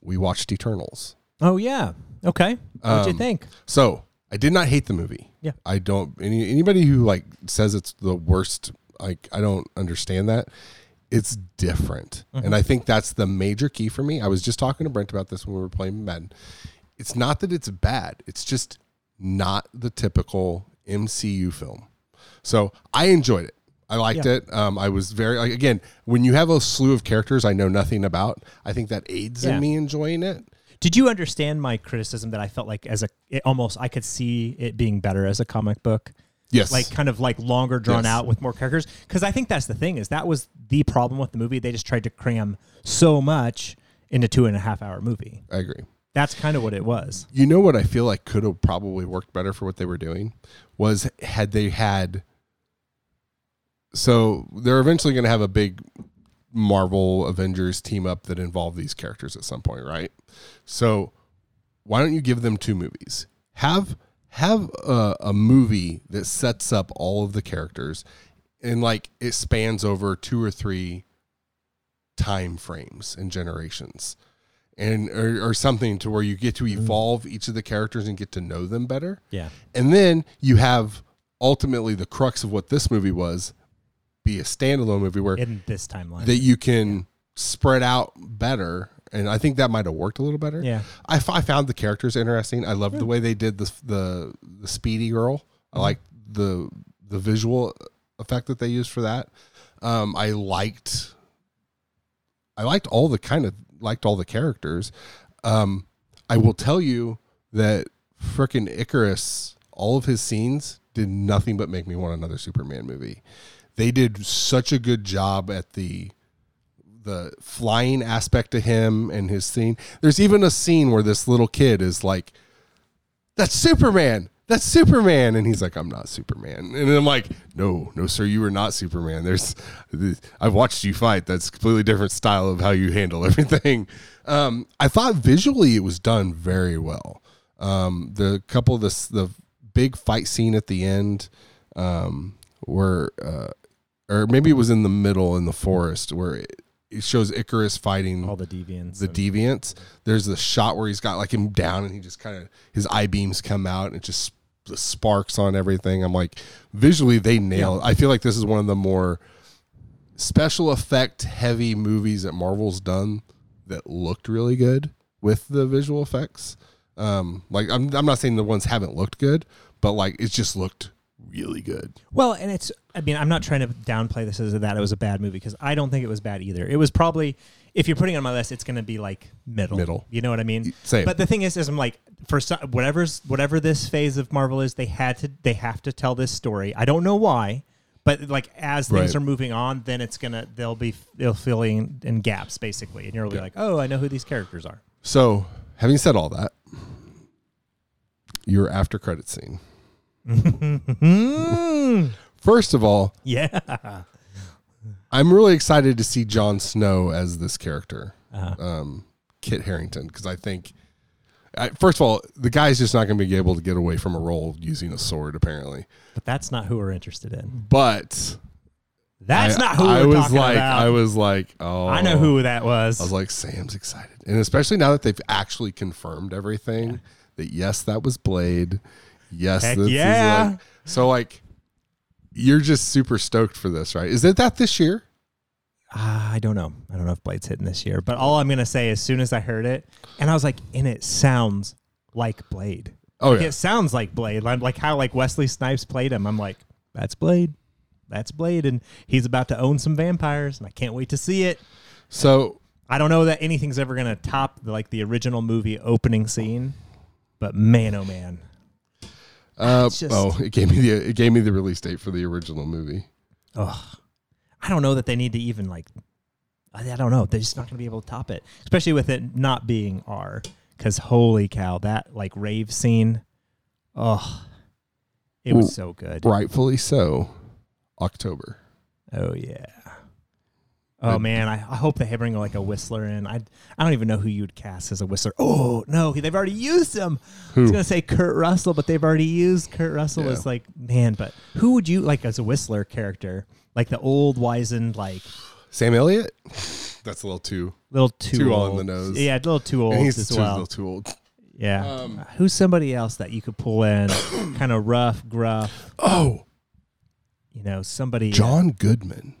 We watched Eternals. Oh yeah. Okay. What'd um, you think? So I did not hate the movie. Yeah. I don't any anybody who like says it's the worst, like I don't understand that. It's different. Mm-hmm. And I think that's the major key for me. I was just talking to Brent about this when we were playing Madden. It's not that it's bad. It's just not the typical M C U film. So I enjoyed it. I liked yeah. it. Um, I was very, like, again, when you have a slew of characters I know nothing about, I think that aids yeah. in me enjoying it. Did you understand my criticism that I felt like as a, it almost, I could see it being better as a comic book? Yes. Like kind of like longer drawn yes. out with more characters. Because I think that's the thing is that was the problem with the movie. They just tried to cram so much into two and a half hour movie. I agree. That's kind of what it was. You know what I feel like could have probably worked better for what they were doing was had they had. So they're eventually going to have a big Marvel Avengers team up that involve these characters at some point, right? So why don't you give them two movies? Have have a, a movie that sets up all of the characters and like it spans over two or three time frames and generations. And or, or something to where you get to evolve each of the characters and get to know them better. Yeah. And then you have ultimately the crux of what this movie was be a standalone movie where in this timeline that you can yeah. spread out better. And I think that might have worked a little better. Yeah. I, f- I found the characters interesting. I loved yeah. the way they did the the, the Speedy girl. Mm-hmm. I liked the the visual effect that they used for that. Um, I liked I liked all the kind of liked all the characters. Um, I will tell you that frickin' Icarus, all of his scenes did nothing but make me want another Superman movie. They did such a good job at the the flying aspect to him and his scene. There's even a scene where this little kid is like, that's Superman. That's Superman. And he's like, I'm not Superman. And I'm like, no, no, sir, you are not Superman. There's, I've watched you fight. That's a completely different style of how you handle everything. Um, I thought visually it was done very well. Um, the couple of the, the big fight scene at the end um, where, uh, or maybe it was in the middle in the forest where it, it shows Icarus fighting all the deviants. The deviants. There's the shot where he's got like him down and he just kind of, his eye beams come out and it just the sparks on everything. I'm like, visually they nailed it. I feel like this is one of the more special effect heavy movies that Marvel's done that looked really good with the visual effects. Um, like I'm, I'm not saying the ones haven't looked good, but like it just looked really good. Well, and it's, I mean, I'm not trying to downplay this as that it was a bad movie because I don't think it was bad either. It was probably, if you're putting it on my list, it's going to be like middle. Middle. You know what I mean? Same. But the thing is, is I'm like, for some, whatever's, whatever this phase of Marvel is, they had to, they have to tell this story. I don't know why, but like as things right. are moving on, then it's going to, they'll be, they'll fill in, in gaps basically. And you're really yeah. like, oh, I know who these characters are. So having said all that, your after credit scene. First of all, yeah, I'm really excited to see Jon Snow as this character, uh-huh. um, Kit Harington, because I think, I, first of all, the guy's just not going to be able to get away from a role using a sword, apparently. But that's not who we're interested in. But that's I, not who I we're was talking like, about. I was like, oh, I know who that was. I was like, Sam's excited, and especially now that they've actually confirmed everything yeah. that yes, that was Blade. Yes. Heck this yeah. is like, so like you're just super stoked for this, right? Is it that this year? Uh, I don't know. I don't know if Blade's hitting this year, but all I'm going to say as soon as I heard it and I was like, and it sounds like Blade. Oh like, yeah. It sounds like Blade. I'm like how like Wesley Snipes played him. I'm like, that's Blade. That's Blade. And he's about to own some vampires and I can't wait to see it. So I don't know that anything's ever going to top like the original movie opening scene, but man, oh man. Uh, just, oh, it gave me the it gave me the release date for the original movie. Oh, I don't know that they need to even like. I, I don't know. They're just not going to be able to top it, especially with it not being R. Because holy cow, that like rave scene. Oh, it was well, so good. Rightfully so. October. Oh yeah. Oh I, man, I, I hope they bring like a Whistler in. I I don't even know who you'd cast as a Whistler. Oh no, they've already used him. Who? I was gonna say Kurt Russell, but they've already used Kurt Russell yeah. as like man. But who would you like as a Whistler character? Like the old wizened like Sam Elliott. That's a little too little too, too old. On the nose. Yeah, a little too old and he's as too, well. A little too old. Yeah. Um, uh, who's somebody else that you could pull in? Kind of rough, gruff. Oh, you know somebody. John uh, Goodman.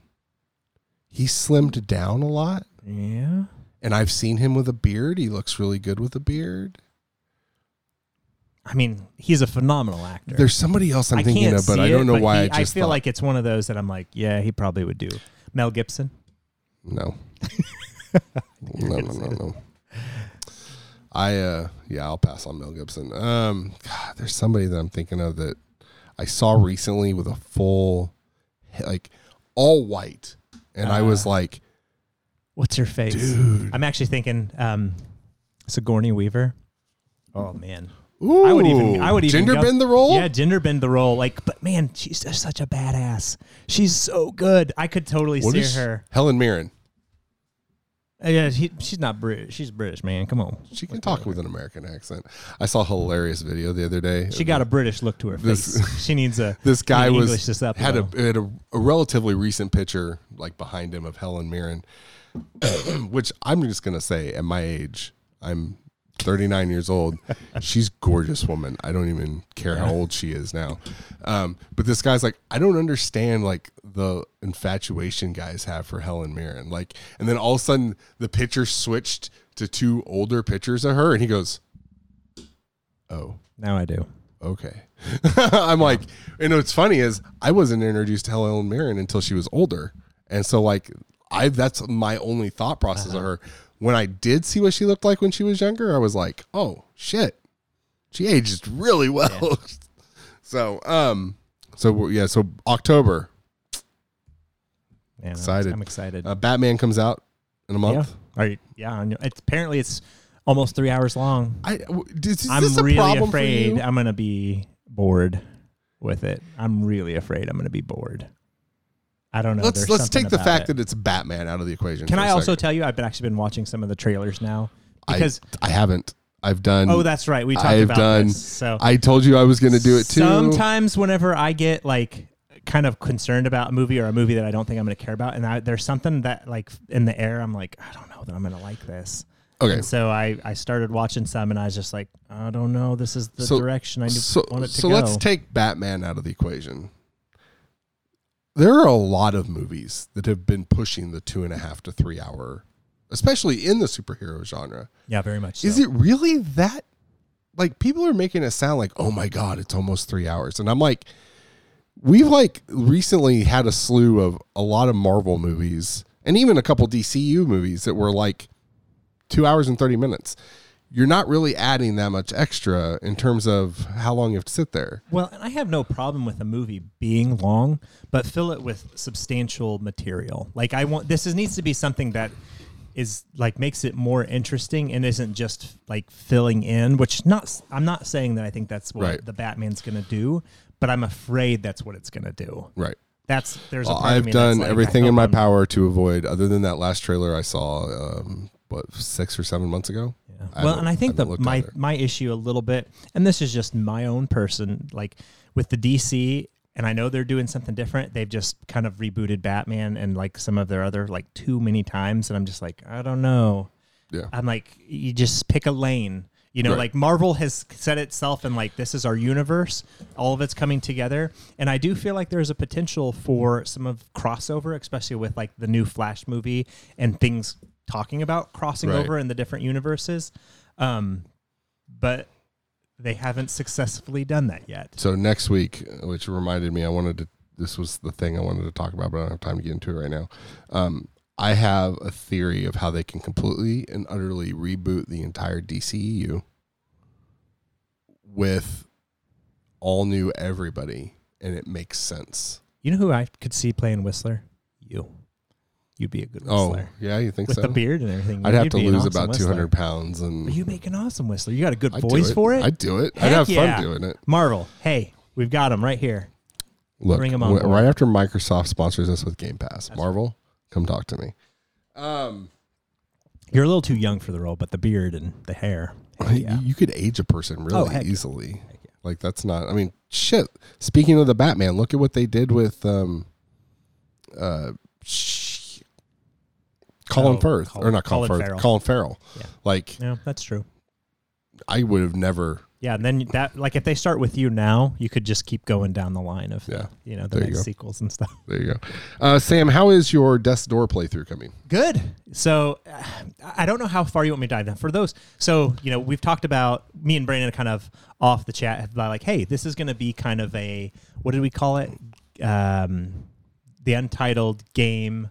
He slimmed down a lot. Yeah. And I've seen him with a beard. He looks really good with a beard. I mean, he's a phenomenal actor. There's somebody else I'm I thinking of, but I don't it, know why he, I just I feel thought. Like it's one of those that I'm like, yeah, he probably would do. Mel Gibson? No. no, no, no, no. I, uh, yeah, I'll pass on Mel Gibson. Um, God, there's somebody that I'm thinking of that I saw recently with a full, like, all white. And uh, I was like, what's her face? Dude. I'm actually thinking um, Sigourney Weaver. Oh, man. Ooh, I would even, I would even gender go, bend the role. Yeah, gender bend the role. Like, but man, she's just such a badass. She's so good. I could totally what see is her. Helen Mirren. Uh, yeah, she, she's not British. She's British, man. Come on, she can Let's talk with her. An American accent. I saw a hilarious video the other day. She got the, a British look to her this, face. She needs a. This guy was English this up had, a, had a, a relatively recent picture like behind him of Helen Mirren, which I'm just gonna say at my age I'm. thirty-nine years old. She's a gorgeous woman. I don't even care how old she is now. Um, but this guy's like, I don't understand like the infatuation guys have for Helen Mirren. Like, and then all of a sudden the picture switched to two older pictures of her and he goes, oh, now I do. Okay. I'm like, and what's funny is I wasn't introduced to Helen Mirren until she was older. And so like, I, that's my only thought process uh-huh. of her. When I did see what she looked like when she was younger, I was like, oh, shit. She aged really well. Yeah. so, um, so yeah, so October. Man, excited. I'm excited. Uh, Batman comes out in a month. Yeah, right, yeah it's, apparently it's almost three hours long. I, is, is I'm this a really problem afraid for you? I'm going to be bored with it. I'm really afraid I'm going to be bored. I don't know. Let's There's let's take the fact it. that it's Batman out of the equation. Can I also tell you I've been actually been watching some of the trailers now because I, I haven't. I've done. Oh, that's right. We talked I've about done, this. So I told you I was going to do it too. Sometimes whenever I get like kind of concerned about a movie or a movie that I don't think I'm going to care about, and I, there's something that like in the air, I'm like, I don't know that I'm going to like this. Okay. And so I, I started watching some, and I was just like, I don't know. This is the so, direction I so, want it to so go. So let's take Batman out of the equation. There are a lot of movies that have been pushing the two and a half to three hour, especially in the superhero genre. Yeah, very much so. Is it really that? Like, people are making it sound like, oh my God, it's almost three hours. And I'm like, we've like recently had a slew of a lot of Marvel movies and even a couple D C U movies that were like two hours and thirty minutes. You're not really adding that much extra in terms of how long you have to sit there. Well, and I have no problem with a movie being long, but fill it with substantial material. Like I want, this is, needs to be something that is like makes it more interesting and isn't just like filling in, which not, I'm not saying that I think that's what right. the Batman's going to do, but I'm afraid that's what it's going to do. Right. That's there's. Well, a part I've of me done that's like, everything in my I'm, power to avoid other than that last trailer I saw, um, what, six or seven months ago. I well, and I think I the, my, my issue a little bit, and this is just my own person, like with the D C, and I know they're doing something different. They've just kind of rebooted Batman and like some of their other, like too many times. And I'm just like, I don't know. Yeah. I'm like, you just pick a lane, you know, right. like Marvel has set itself and like, this is our universe. All of it's coming together. And I do feel like there's a potential for some of crossover, especially with like the new Flash movie and things talking about crossing right. over in the different universes, um, but they haven't successfully done that yet. So next week, which reminded me, I wanted to. This was the thing I wanted to talk about, but I don't have time to get into it right now. Um, I have a theory of how they can completely and utterly reboot the entire D C E U with all new everybody, and it makes sense. You know who I could see playing Whistler? You. You'd be a good Whistler. Oh, yeah, you think With so? With the beard and everything. I'd have to lose awesome about Whistler. two hundred pounds. And but you make an awesome Whistler. You got a good I'd voice for it. I'd do it. Heck I'd have yeah. fun doing it. Marvel, hey, we've got them right here. Look, Bring them on w- right after Microsoft sponsors us with Game Pass. That's Marvel, right. come talk to me. Um, You're a little too young for the role, but the beard and the hair. Hey, yeah. You could age a person really oh, easily. Yeah. Yeah. Like, that's not... I mean, shit. Speaking of the Batman, look at what they did with... um, uh. Colin oh, Firth, Colin, or not Colin, Colin Firth, Farrell. Colin Farrell. Yeah. Like, yeah, that's true. I would have never Yeah, and then that, like, if they start with you now, you could just keep going down the line of, yeah. you know, the there next sequels and stuff. There you go. Uh, Sam, how is your Death's Door playthrough coming? Good. So uh, I don't know how far you want me to dive down. For those, so, you know, we've talked about, me and Brandon kind of off the chat, about like, hey, this is going to be kind of a, what did we call it? Um, the Untitled Game.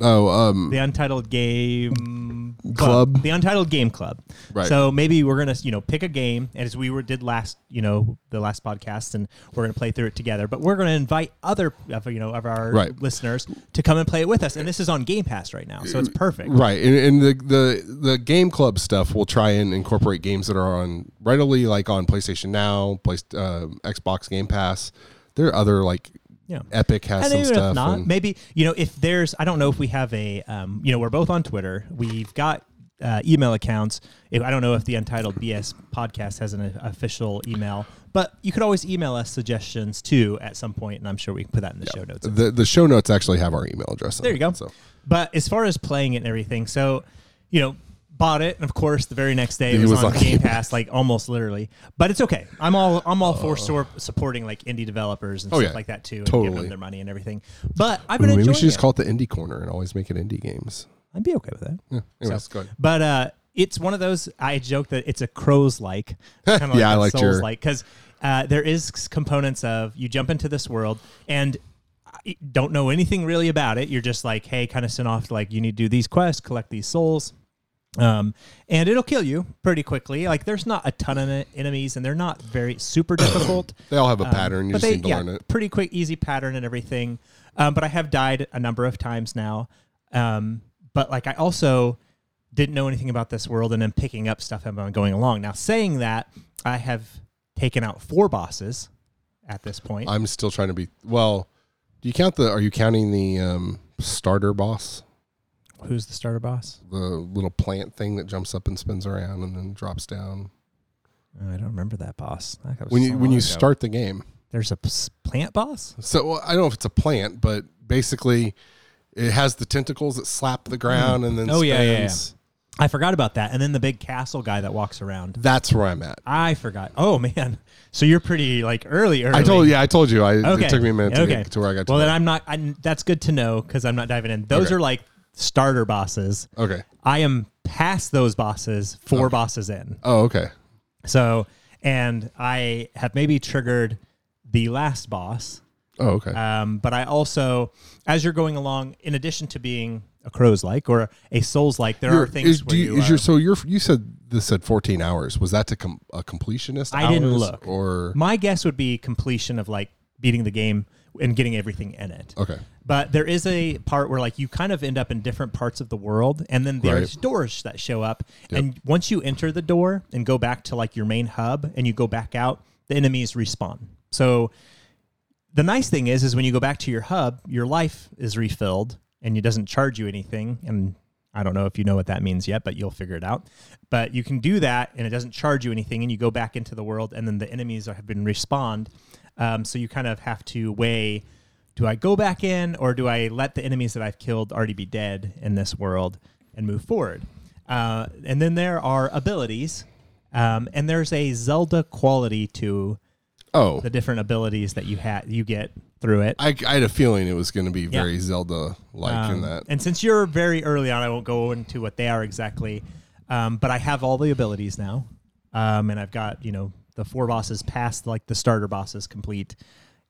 Oh, um, the Untitled Game Club. Club. The Untitled Game Club. Right. So maybe we're gonna, you know, pick a game, and as we were did last, you know, the last podcast, and we're gonna play through it together. But we're gonna invite other, you know, of our right. listeners to come and play it with us. And this is on Game Pass right now, so it's perfect. Right. And, and the, the the Game Club stuff, we'll try and incorporate games that are on readily, like on PlayStation Now, play, uh, Xbox Game Pass. There are other like. Yeah. Epic has and some even stuff. If not, maybe, you know, if there's, I don't know if we have a, um, you know, we're both on Twitter. We've got uh, email accounts. If, I don't know if the Untitled B S podcast has an uh, official email, but you could always email us suggestions too at some point, and I'm sure we can put that in the yeah. show notes. The, the show notes actually have our email address. There you go. It, so. But as far as playing it and everything, so, you know, bought it, and of course, the very next day it was, was on like, Game Pass, like almost literally. But it's okay. I'm all I'm all uh, for sor- supporting like indie developers and oh, stuff yeah. like that too, and totally. giving them their money and everything. But I've been Maybe enjoying. We should it. just call it the Indie Corner and always make it indie games. I'd be okay with that. Yeah. Anyways, so, go ahead. But uh, it's one of those. I joke that it's a Crows like. Kind of yeah, I like Souls like because uh, there is components of you jump into this world and. I don't know anything really about it. You're just like, hey, kind of sent off to like you need to do these quests, collect these souls. Um, and it'll kill you pretty quickly. Like there's not a ton of enemies and they're not very super difficult. They all have a pattern. Um, you just they, need to yeah, learn it. Pretty quick, easy pattern and everything. Um, but I have died a number of times now. Um, but like, I also didn't know anything about this world and then picking up stuff as I'm going along. Now saying that, I have taken out four bosses at this point. I'm still trying to be, well, do you count the, are you counting the, um, starter boss? Who's the starter boss? The little plant thing that jumps up and spins around and then drops down. Oh, I don't remember that boss. That when you, so when you start the game. There's a p- plant boss? So well, I don't know if it's a plant, but basically it has the tentacles that slap the ground mm. and then oh, spins. Yeah, yeah, yeah. I forgot about that. And then the big castle guy that walks around. That's where I'm at. I forgot. Oh, man. So you're pretty like early, early. I told yeah, I told you. I, okay. It took me a minute to okay. get to where I got to. Well, that. then I'm not. I'm, that's good to know because I'm not diving in. Those okay. are like. Starter bosses. Okay. I am past those bosses, four okay. bosses in. Oh, okay. So, and I have maybe triggered the last boss. Oh, okay. Um, but I also, as you're going along, in addition to being a Crows-like or a Souls-like, there you're, are things is, where you, you is are, your, so you're, you said this said fourteen hours. Was that to com- a completionist? I hours, didn't look. Or my guess would be completion of like beating the game and getting everything in it. Okay. But there is a part where like you kind of end up in different parts of the world, and then there's right. doors that show up. Yep. And once you enter the door and go back to like your main hub and you go back out, the enemies respawn. So the nice thing is, is when you go back to your hub, your life is refilled and it doesn't charge you anything. And I don't know if you know what that means yet, but you'll figure it out. But you can do that and it doesn't charge you anything, and you go back into the world and then the enemies have been respawned. Um, so you kind of have to weigh, do I go back in or do I let the enemies that I've killed already be dead in this world and move forward? Uh, and then there are abilities, um, and there's a Zelda quality to oh. the different abilities that you ha- you get through it. I, I had a feeling it was going to be very yeah. Zelda-like um, in that. And since you're very early on, I won't go into what they are exactly, um, but I have all the abilities now, um, and I've got, you know, the four bosses past like the starter bosses complete,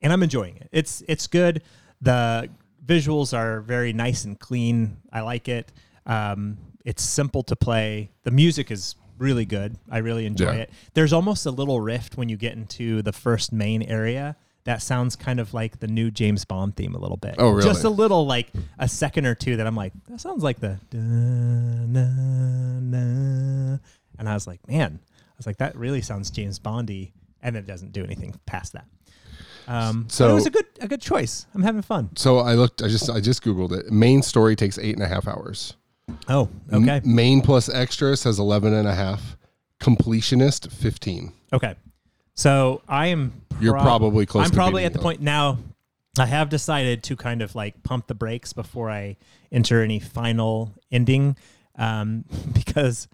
and I'm enjoying it. It's it's good. The visuals are very nice and clean. I like it. Um, it's simple to play. The music is really good. I really enjoy yeah. it. There's almost a little rift when you get into the first main area that sounds kind of like the new James Bond theme a little bit. Oh, really? Just a little, like a second or two that I'm like, that sounds like the da, na, na. And I was like, man. Like that really sounds James Bondy, and it doesn't do anything past that. Um, so it was a good a good choice. I'm having fun. So I looked. I just I just googled it. Main story takes eight and a half hours. Oh, okay. M- main plus extra says eleven and a half. Completionist fifteen. Okay, so I am. Prob- You're probably close. I'm to probably at the point now. I have decided to kind of like pump the brakes before I enter any final ending, um, because.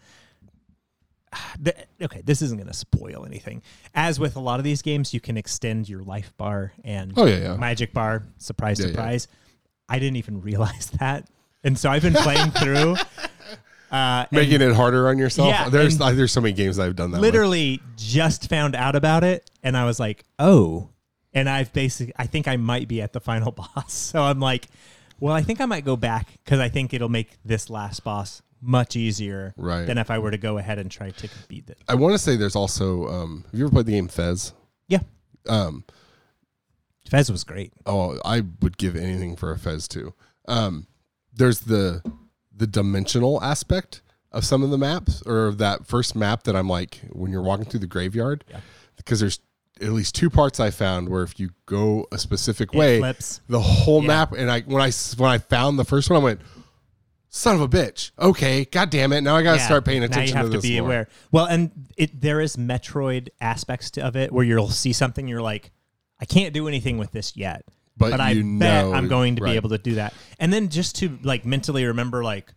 the, okay, this isn't going to spoil anything. As with a lot of these games, you can extend your life bar and oh, yeah, yeah. magic bar. Surprise, yeah, surprise. Yeah. I didn't even realize that. And so I've been playing through. Uh, Making and, it harder on yourself. Yeah, there's uh, there's so many games that I've done that literally with. Just found out about it. And I was like, oh. And I've basically, I think I might be at the final boss. So I'm like, well, I think I might go back because I think it'll make this last boss much easier right. than if I were to go ahead and try to beat it. I want to say there's also, um, have you ever played the game Fez? Yeah. Um, Fez was great. Oh, I would give anything for a Fez too. Um, there's the the dimensional aspect of some of the maps, or that first map that I'm like, when you're walking through the graveyard, yeah. because there's at least two parts I found where if you go a specific it way, flips. The whole yeah. map. And I, when I, when I found the first one, I went, son of a bitch. Okay. God damn it. Now I got to yeah. start paying attention to this. Now you have to, to be more. Aware. Well, and it, there is Metroid aspects to, of it where you'll see something. You're like, I can't do anything with this yet, but, but I know, bet I'm going to right. be able to do that. And then just to like mentally remember, like,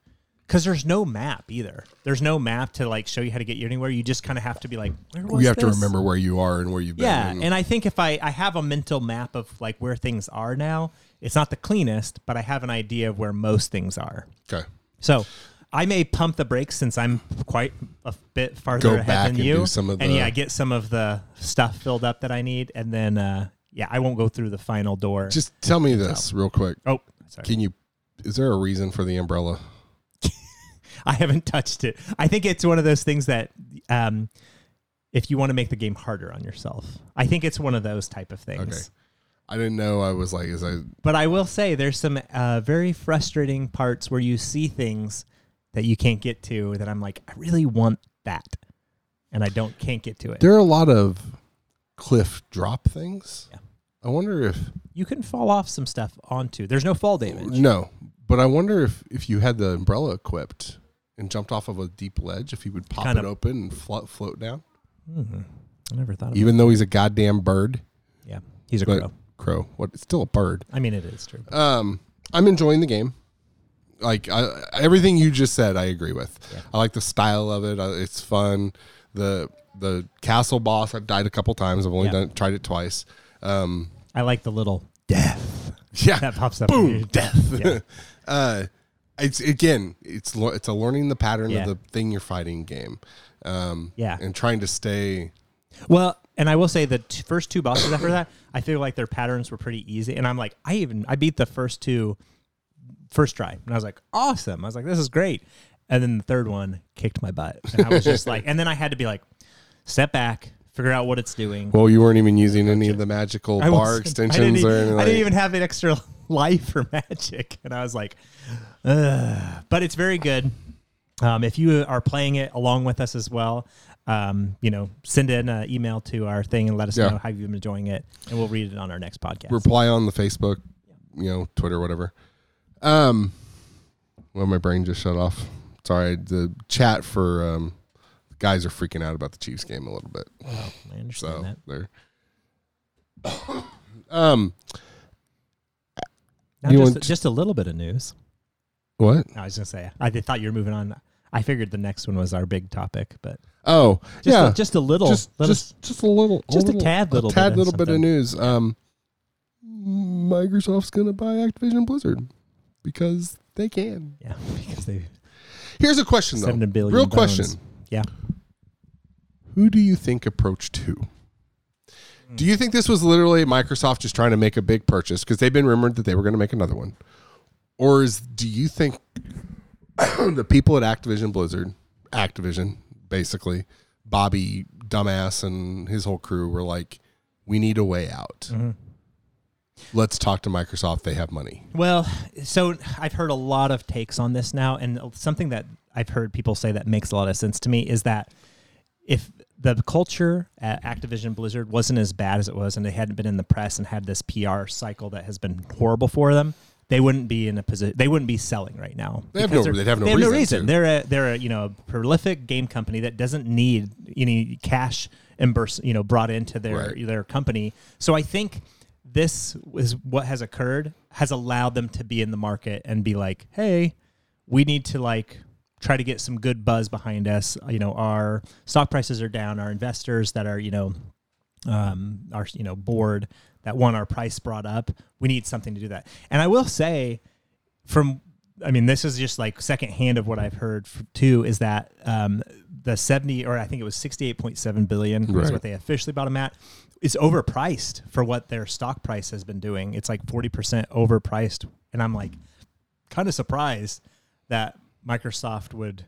because there's no map either. There's no map to like show you how to get you anywhere. You just kind of have to be like, where was this? You have this? to remember where you are and where you've been. Yeah, and, and I think if I, I have a mental map of like where things are now, it's not the cleanest, but I have an idea of where most things are. Okay. So I may pump the brakes since I'm quite a bit farther Go ahead back than and you. Do some of the... And yeah, I get some of the stuff filled up that I need. And then, uh, yeah, I won't go through the final door. Just tell me this real quick. Oh, sorry. Can you, is there a reason for the umbrella? I haven't touched it. I think it's one of those things that um, if you want to make the game harder on yourself, I think it's one of those type of things. Okay. I didn't know. I was like, is I? But I will say there's some uh, very frustrating parts where you see things that you can't get to that I'm like, I really want that. And I don't can't get to it. There are a lot of cliff drop things. Yeah. I wonder if you can fall off some stuff onto. There's no fall damage. No, but I wonder if, if you had the umbrella equipped and jumped off of a deep ledge, if he would pop kind it of, open and float, float down. Mm-hmm. I never thought of Even that. Though he's a goddamn bird. Yeah, he's a crow. Crow. What? It's still a bird. I mean, it is true. Um, I'm enjoying the game. Like I, everything you just said, I agree with. Yeah. I like the style of it. I, it's fun. The the castle boss, I've died a couple times. I've only yeah. done tried it twice. Um, I like the little death. Yeah. That pops up. Boom, death. Yeah. uh, It's again, it's it's a learning the pattern yeah. of the thing you're fighting game, um, yeah, and trying to stay. Well, and I will say the t- first two bosses after that, I feel like their patterns were pretty easy, and I'm like, I even I beat the first two, first try, and I was like, awesome. I was like, this is great, and then the third one kicked my butt, and I was just like, and then I had to be like, step back. Figure out what it's doing. Well, you weren't even using any of the magical bar extensions even, or anything. Like. I didn't even have an extra life or magic. And I was like, ugh. But it's very good. Um, if you are playing it along with us as well, um, you know, send in an email to our thing and let us yeah. know how you've been enjoying it. And we'll read it on our next podcast. Reply on the Facebook, you know, Twitter, whatever. Um, well, my brain just shut off. Sorry. The chat for... Um, guys are freaking out about the Chiefs game a little bit. Well, I understand so that. um, now just, want... just a little bit of news. What? I was going to say, I thought you were moving on. I figured the next one was our big topic, but. Oh, just yeah. A, just a little. Just, just, us, just a little. Just a, little, a tad little a tad bit, little of, bit of news. Um, Microsoft's going to buy Activision Blizzard because they can. Yeah, because they. Here's a question, though. seven billion Real bones. Question. Yeah. Who do you think approached who? Mm. Do you think this was literally Microsoft just trying to make a big purchase because they've been rumored that they were going to make another one? Or is do you think the people at Activision Blizzard, Activision, basically, Bobby Dumbass and his whole crew were like, we need a way out. Mm-hmm. Let's talk to Microsoft. They have money. Well, so I've heard a lot of takes on this now, and something that I've heard people say that makes a lot of sense to me is that if the culture at Activision Blizzard wasn't as bad as it was and they hadn't been in the press and had this P R cycle that has been horrible for them, they wouldn't be in a position. They wouldn't be selling right now. They have no. They have no they have reason. No reason. They're a they're a you know a prolific game company that doesn't need any cash imbers, you know brought into their right. their company. So I think. This is what has occurred has allowed them to be in the market and be like, hey, we need to like try to get some good buzz behind us. You know, our stock prices are down. Our investors that are, you know, um, our, you know, board that want our price brought up. We need something to do that. And I will say from, I mean, this is just like secondhand of what I've heard too, is that um, the seventy, or I think it was sixty-eight point seven billion dollars right. is what they officially bought them at. It's overpriced for what their stock price has been doing. It's like forty percent overpriced. And I'm like kind of surprised that Microsoft would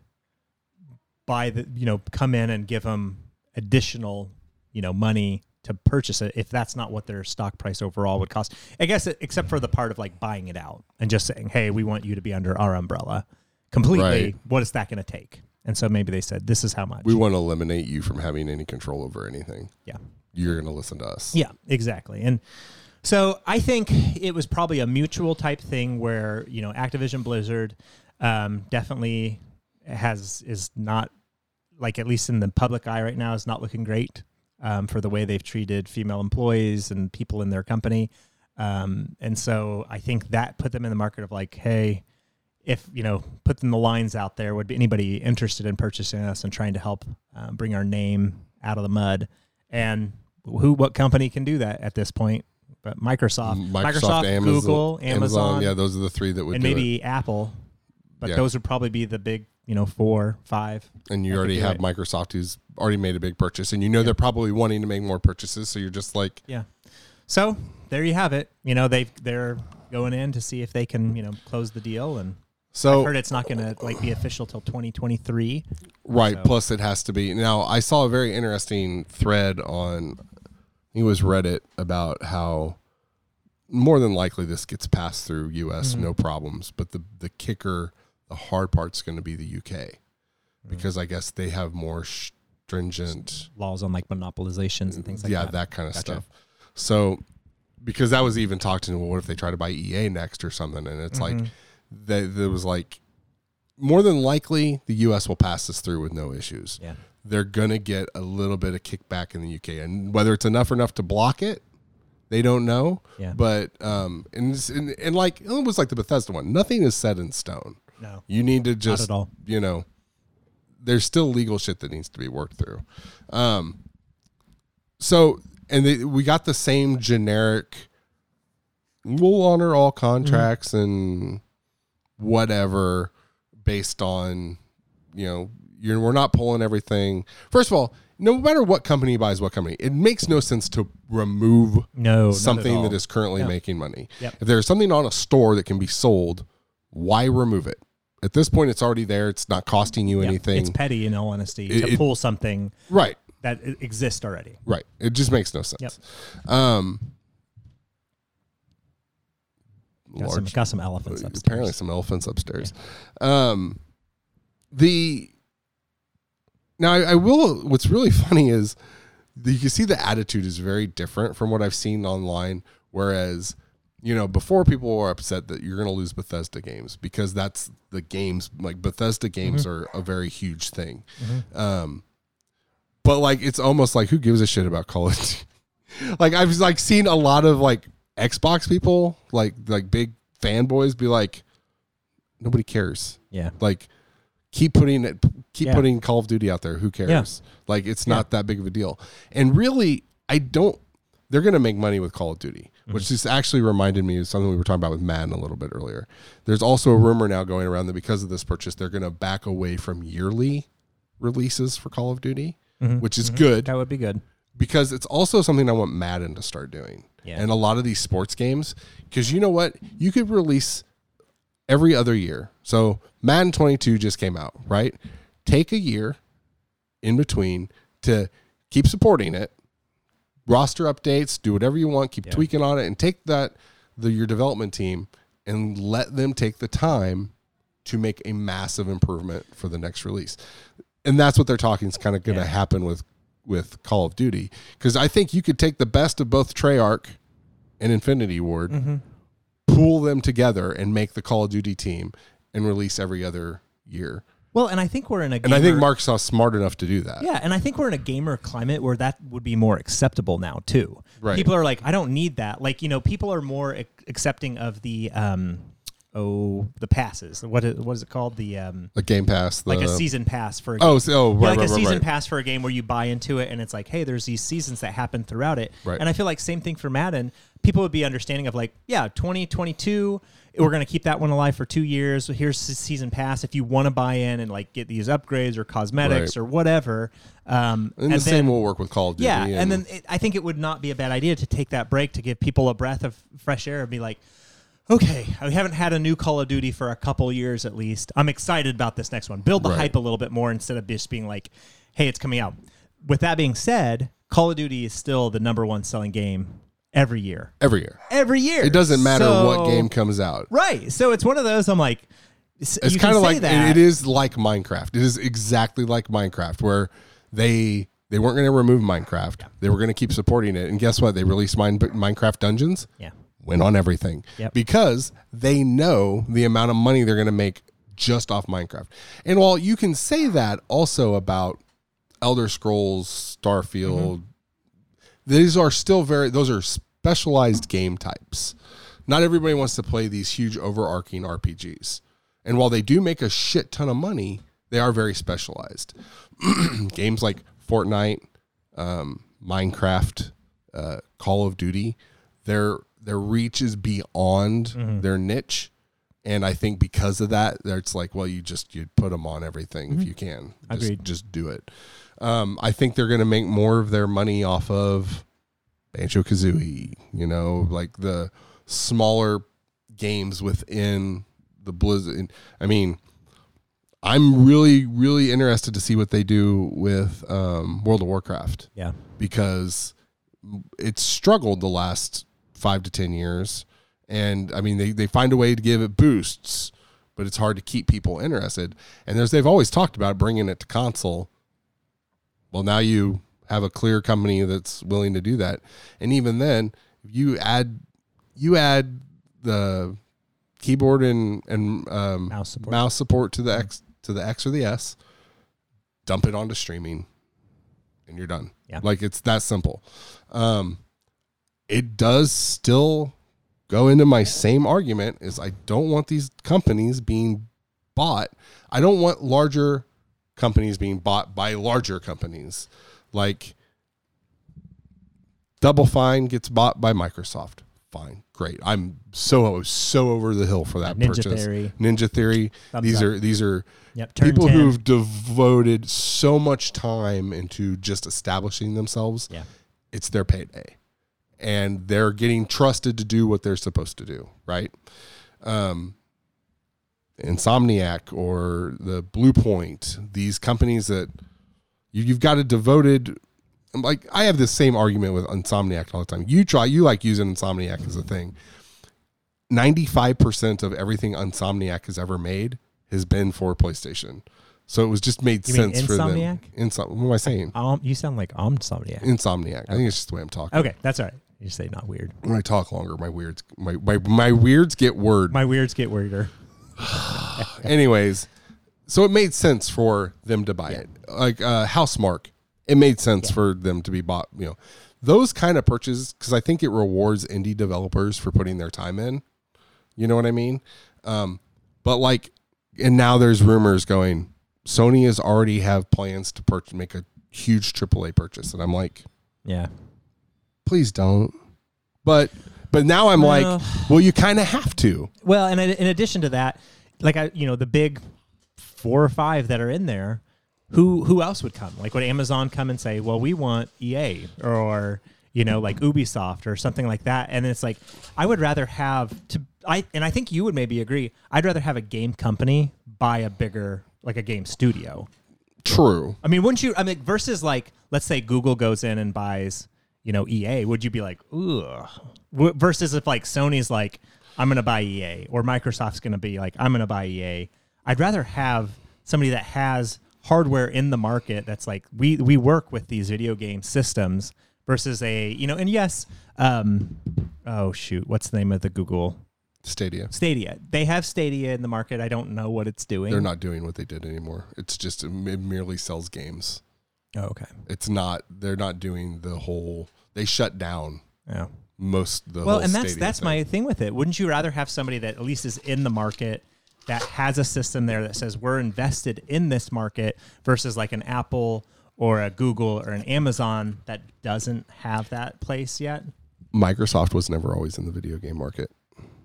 buy the, you know, come in and give them additional, you know, money to purchase it if that's not what their stock price overall would cost. I guess except for the part of like buying it out and just saying, hey, we want you to be under our umbrella completely. Right. What is that going to take? And so maybe they said, this is how much. We want to eliminate you from having any control over anything. Yeah. You're going to listen to us. Yeah, exactly. And so I think it was probably a mutual type thing where, you know, Activision Blizzard um, definitely has, is not, like at least in the public eye right now, is not looking great. Um, for the way they've treated female employees and people in their company. Um, and so I think that put them in the market of like, hey, if, you know, put them the lines out there, would be anybody interested in purchasing us and trying to help uh, bring our name out of the mud? And who, what company can do that at this point? But Microsoft, Microsoft, Microsoft Amazon, Google, Amazon, Amazon. Yeah, those are the three that would and do maybe it. Apple. But yeah. Those would probably be the big, you know, four, five. And you already have right. Microsoft who's already made a big purchase, and you know yeah. they're probably wanting to make more purchases, so you're just like... Yeah. So, there you have it. You know, they've, they're going in to see if they can, you know, close the deal, and so, I've heard it's not going to, like, be official till twenty twenty-three. Right, so. Plus it has to be. Now, I saw a very interesting thread on, I think it was Reddit, about how more than likely this gets passed through U S, mm-hmm. no problems, but the the kicker... The hard part's going to be the U K because I guess they have more stringent laws on like monopolizations and things like yeah, that. Yeah, that kind of gotcha. Stuff. So because that was even talked to, well, what if they try to buy E A next or something? And it's mm-hmm. like, they, there was like, more than likely the U S will pass this through with no issues. Yeah. They're going to get a little bit of kickback in the U K, and whether it's enough or enough to block it, they don't know. Yeah. But, um, and, and, and like, it was like the Bethesda one. Nothing is set in stone. No, you need to just, you know, there's still legal shit that needs to be worked through. Um, so, and they, we got the same generic, we'll honor all contracts mm-hmm. and whatever based on, you know, you're, we're not pulling everything. First of all, no matter what company buys what company, it makes no sense to remove no, something that is currently yeah. making money. Yep. If there's something on a store that can be sold, why remove it? At this point, it's already there. It's not costing you yeah, anything. It's petty, in all honesty, it, to it, pull something right that exists already. Right. It just makes no sense. Yep. Um, got, large, some, got some elephants apparently upstairs. Apparently some elephants upstairs. Yeah. Um, the Now, I, I will... What's really funny is the, you can see the attitude is very different from what I've seen online, whereas... You know, before people were upset that you're going to lose Bethesda games because that's the games, like Bethesda games mm-hmm. are a very huge thing. Mm-hmm. Um, but like, it's almost like who gives a shit about Call of Duty? Like I've like seen a lot of like Xbox people, like, like big fanboys be like, nobody cares. Yeah. Like keep putting it, keep yeah. putting Call of Duty out there. Who cares? Yeah. Like it's not yeah. that big of a deal. And really, I don't, they're going to make money with Call of Duty, which just actually reminded me of something we were talking about with Madden a little bit earlier. There's also a rumor now going around that because of this purchase, they're going to back away from yearly releases for Call of Duty, mm-hmm. which is mm-hmm. good. That would be good. Because it's also something I want Madden to start doing. Yeah. And a lot of these sports games, because you know what? You could release every other year. So Madden twenty-two just came out, right? Take a year in between to keep supporting it. Roster updates, do whatever you want, keep yeah. tweaking on it, and take that, the, your development team, and let them take the time to make a massive improvement for the next release. And that's what they're talking is kind of going to yeah. happen with, with Call of Duty. Because I think you could take the best of both Treyarch and Infinity Ward, mm-hmm. pool them together, and make the Call of Duty team and release every other year. Well, and I think we're in a gamer... And I think Microsoft's smart enough to do that. Yeah, and I think we're in a gamer climate where that would be more acceptable now, too. Right. People are like, I don't need that. Like, you know, people are more ac- accepting of the um, oh the passes. What is, what is it called? The um, a game pass, the, like a season pass for a game. oh so oh, right, yeah, like right, a right, season right. pass for a game where you buy into it, and it's like, hey, there's these seasons that happen throughout it. Right. And I feel like same thing for Madden. People would be understanding of like, yeah, twenty twenty-two, we're going to keep that one alive for two years. So here's the season pass if you want to buy in and like get these upgrades or cosmetics right. or whatever. Um, and, and the then, same will work with Call of Duty. Yeah, and, and then it, I think it would not be a bad idea to take that break to give people a breath of fresh air and be like, okay, I haven't had a new Call of Duty for a couple years at least. I'm excited about this next one. Build the right. hype a little bit more instead of just being like, hey, it's coming out. With that being said, Call of Duty is still the number one selling game every year. Every year. Every year. It doesn't matter so, what game comes out. Right. So it's one of those, I'm like, it's kind of like, that. it is like Minecraft. It is exactly like Minecraft where they... They weren't going to remove Minecraft. Yeah. They were going to keep supporting it. And guess what? They released Mine, Minecraft Dungeons. Yeah. Went on everything. Yep. Because they know the amount of money they're going to make just off Minecraft. And while you can say that also about Elder Scrolls, Starfield, mm-hmm. these are still very, those are specialized game types. Not everybody wants to play these huge overarching R P Gs. And while they do make a shit ton of money, they are very specialized. Games like Fortnite, um, Minecraft, uh, Call of Duty, their their reach is beyond mm-hmm. their niche, and I think because of that, it's like, well, you just you put them on everything mm-hmm. if you can. Just, Agreed. Just do it. Um, I think they're going to make more of their money off of Banjo-Kazooie, you know, like the smaller games within the Blizzard. I mean. I'm really, really interested to see what they do with um, World of Warcraft. Yeah. Because it's struggled the last five to ten years. And, I mean, they, they find a way to give it boosts, but it's hard to keep people interested. And there's, they've always talked about bringing it to console. Well, now you have a clear company that's willing to do that. And even then, you add you add the keyboard and, and um, mouse, support. mouse support to the X. to the X or the S, dump it onto streaming, and you're done. Yeah. Like, it's that simple. Um, it does still go into my same argument is I don't want these companies being bought. I don't want larger companies being bought by larger companies. Like, Double Fine gets bought by Microsoft. Fine. Great. I'm so, so over the hill for that Ninja purchase. Theory. Ninja Theory. Thumbs these up. are, these are yep, people ten. Who've devoted so much time into just establishing themselves. Yeah. It's their payday and they're getting trusted to do what they're supposed to do. Right. Um, Insomniac or the Blue Point, these companies that you, you've got a devoted, like, I have this same argument with Insomniac all the time. You try, you like using Insomniac as a thing. ninety-five percent of everything Insomniac has ever made has been for PlayStation. So it was just made you sense for them. Insomniac? What am I saying? Um, you sound like Omsomniac. Insomniac. Okay. I think it's just the way I'm talking. Okay, that's all right. You say not weird. When I talk longer, my weirds, my, my, my weirds get word. My weirds get weirder. Anyways, so it made sense for them to buy yeah. it. Like uh, Housemarque. It made sense yeah. for them to be bought, you know, those kind of purchases, because I think it rewards indie developers for putting their time in. You know what I mean? Um, but like, and now there's rumors going, Sony has already have plans to purchase, make a huge triple A purchase. And I'm like, yeah, please don't. But, but now I'm uh, like, well, you kind of have to. Well, and in addition to that, like I, you know, the big four or five that are in there, Who who else would come? Like, would Amazon come and say, well, we want E A or, you know, like Ubisoft or something like that? And it's like, I would rather have to, I and I think you would maybe agree, I'd rather have a game company buy a bigger, like a game studio. True. I mean, wouldn't you, I mean, versus like, let's say Google goes in and buys, you know, E A, would you be like, ugh? Versus if like Sony's like, I'm going to buy E A, or Microsoft's going to be like, I'm going to buy E A. I'd rather have somebody that has hardware in the market that's like, we we work with these video game systems versus a, you know, and yes, um, oh shoot, what's the name of the Google? Stadia. Stadia. They have Stadia in the market. I don't know what it's doing. They're not doing what they did anymore. It's just, it merely sells games. Oh, okay. It's not, they're not doing the whole, they shut down. Yeah. most the well, whole and that's that's thing. My thing with it. Wouldn't you rather have somebody that at least is in the market, that has a system there that says we're invested in this market, versus like an Apple or a Google or an Amazon that doesn't have that place yet? Microsoft was never always in the video game market.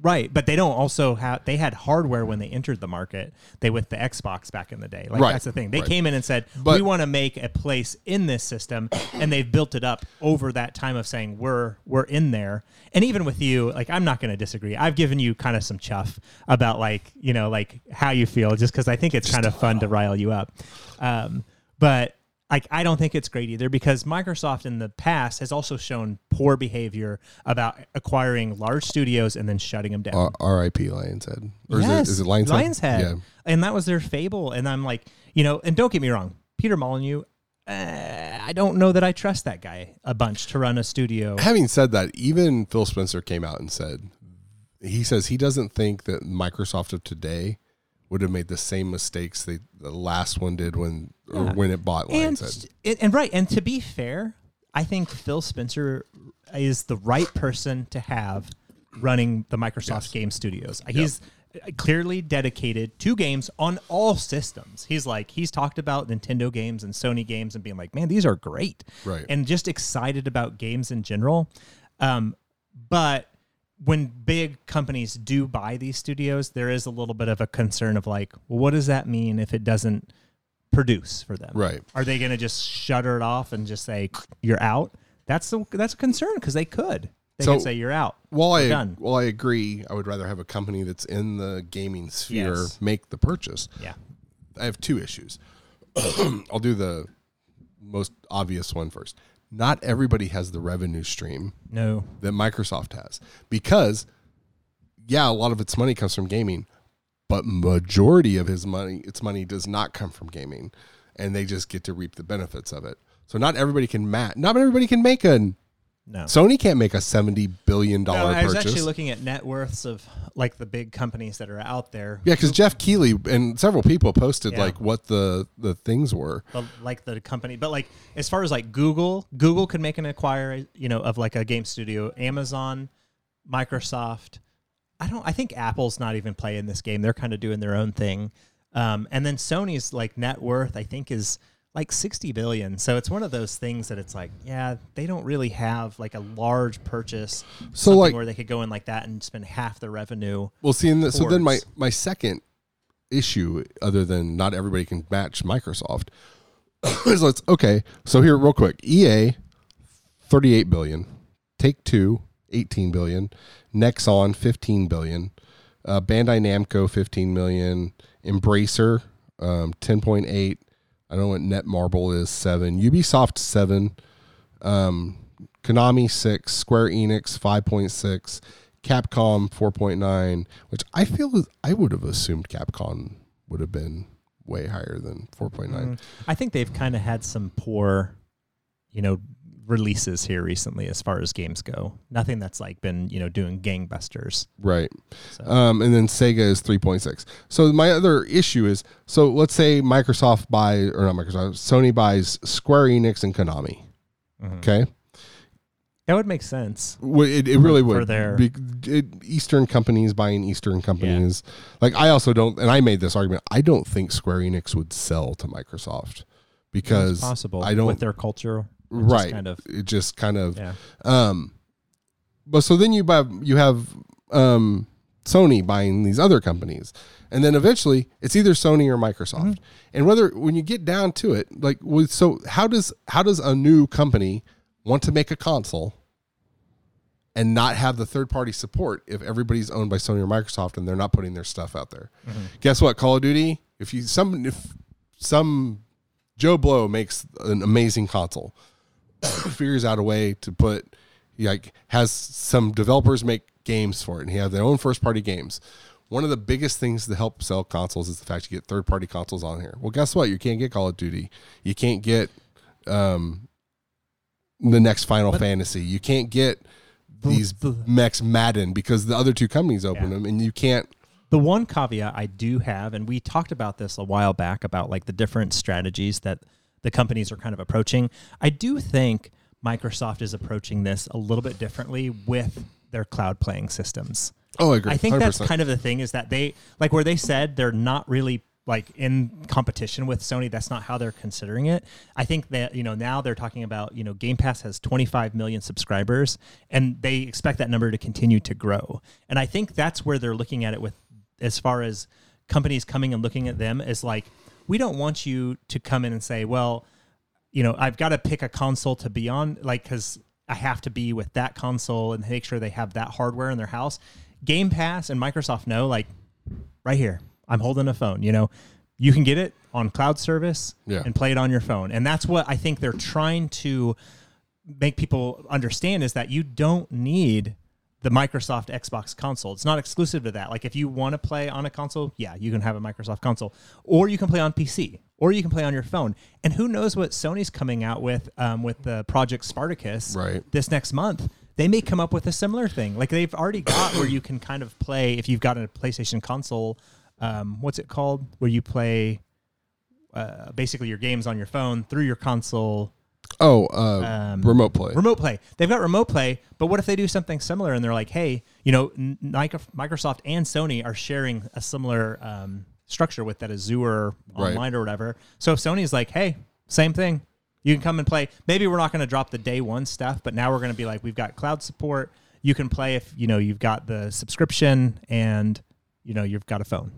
Right, but they don't also have, they had hardware when they entered the market, they with the Xbox back in the day. Like right, that's the thing. They right. came in and said, but, we want to make a place in this system, and they've built it up over that time of saying we're we're in there. And even with you, like I'm not going to disagree. I've given you kind of some chuff about like, you know, like how you feel just cuz I think it's kind of fun to rile you up. Um, but Like I don't think it's great either, because Microsoft in the past has also shown poor behavior about acquiring large studios and then shutting them down. Uh, R I P Lionshead. Or yes, is it, is it Lionshead? Lionshead. Yeah. And that was their fable. And I'm like, you know, and don't get me wrong, Peter Molyneux, uh, I don't know that I trust that guy a bunch to run a studio. Having said that, even Phil Spencer came out and said, he says he doesn't think that Microsoft of today would have made the same mistakes they, the last one did when yeah. or when it bought Lionshead. And, and right, and to be fair, I think Phil Spencer is the right person to have running the Microsoft yes. game studios. He's yep. clearly dedicated to games on all systems. He's like, he's talked about Nintendo games and Sony games and being like, man, these are great. Right. And just excited about games in general. Um, but when big companies do buy these studios, there is a little bit of a concern of like, well, what does that mean if it doesn't produce for them? Right. Are they going to just shutter it off and just say, you're out? That's the, that's a concern because they could. They so, could say, you're out. While I, done. while I agree, I would rather have a company that's in the gaming sphere yes. make the purchase. Yeah. I have two issues. I'll do the most obvious one first. Not everybody has the revenue stream no. that Microsoft has, because, yeah, a lot of its money comes from gaming, but majority of his money, its money does not come from gaming, and they just get to reap the benefits of it. So not everybody can match. Not everybody can make a. No. Sony can't make a seventy billion dollars no, I was purchase. Actually looking at net worths of like the big companies that are out there. Yeah, because Jeff Keighley and several people posted yeah. like what the, the things were. But like the company. But like as far as like Google, Google could make an acquire, you know, of like a game studio. Amazon, Microsoft. I don't. I think Apple's not even playing this game. They're kind of doing their own thing. Um, and then Sony's like net worth, I think, is like sixty billion. So it's one of those things that it's like, yeah, they don't really have like a large purchase, so like where they could go in like that and spend half the revenue. Well, see, in the, so then my, my second issue, other than not everybody can match Microsoft, is let's okay. So here, real quick, E A, thirty-eight billion, Take Two, eighteen billion, Nexon, fifteen billion, uh, Bandai Namco, fifteen million, Embracer, um, ten point eight. I don't know what Netmarble is, seven. Ubisoft, seven. Um, Konami, six. Square Enix, five point six. Capcom, four point nine, which I feel is, I would have assumed Capcom would have been way higher than four point nine. Mm-hmm. I think they've kind of had some poor, you know, releases here recently as far as games go. Nothing that's like been, you know, doing gangbusters. Right. So. Um, and then Sega is three point six. So my other issue is, so let's say Microsoft buys, or not Microsoft, Sony buys Square Enix and Konami. Mm-hmm. Okay. That would make sense. Well, it, it really would. For their... Eastern companies buying Eastern companies. Yeah. Like I also don't, and I made this argument, I don't think Square Enix would sell to Microsoft because yeah, possible. I don't. With their culture. It right. Just kind of, it just kind of, yeah. um, but so then you buy, you have, um, Sony buying these other companies, and then eventually it's either Sony or Microsoft. Mm-hmm. And whether, when you get down to it, like, so how does, how does a new company want to make a console and not have the third party support if everybody's owned by Sony or Microsoft and they're not putting their stuff out there? Mm-hmm. Guess what? Call of Duty, if you, some, if some Joe Blow makes an amazing console, figures out a way to put, like, has some developers make games for it, and he have their own first party games. One of the biggest things to help sell consoles is the fact you get third party consoles on here. Well, guess what? You can't get Call of Duty. You can't get um, the next Final but, Fantasy. You can't get these Max Madden because the other two companies open yeah. them, and you can't. The one caveat I do have, and we talked about this a while back about like the different strategies that the companies are kind of approaching. I do think Microsoft is approaching this a little bit differently with their cloud playing systems. Oh, I agree. I think one hundred percent that's kind of the thing, is that they, like where they said they're not really like in competition with Sony, that's not how they're considering it. I think that, you know, now they're talking about, you know, Game Pass has twenty-five million subscribers and they expect that number to continue to grow. And I think that's where they're looking at it with, as far as companies coming and looking at them, is like, we don't want you to come in and say, well, you know, I've got to pick a console to be on, like, because I have to be with that console and make sure they have that hardware in their house. Game Pass and Microsoft know, like, right here, I'm holding a phone, you know, you can get it on cloud service yeah. and play it on your phone. And that's what I think they're trying to make people understand, is that you don't need the Microsoft Xbox console. It's not exclusive to that. Like if you want to play on a console, yeah, you can have a Microsoft console, or you can play on P C, or you can play on your phone. And who knows what Sony's coming out with, um, with the Project Spartacus right. this next month. They may come up with a similar thing. Like they've already got where you can kind of play, if you've got a PlayStation console, Um, what's it called? Where you play uh, basically your games on your phone through your console. Oh, uh, um, remote play. Remote play. They've got remote play, but what if they do something similar and they're like, hey, you know, Microsoft and Sony are sharing a similar um, structure with that Azure Online right. or whatever. So if Sony's like, hey, same thing, you can come and play. Maybe we're not going to drop the day one stuff, but now we're going to be like, we've got cloud support. You can play if, you know, you've got the subscription and... you know, you've got a phone.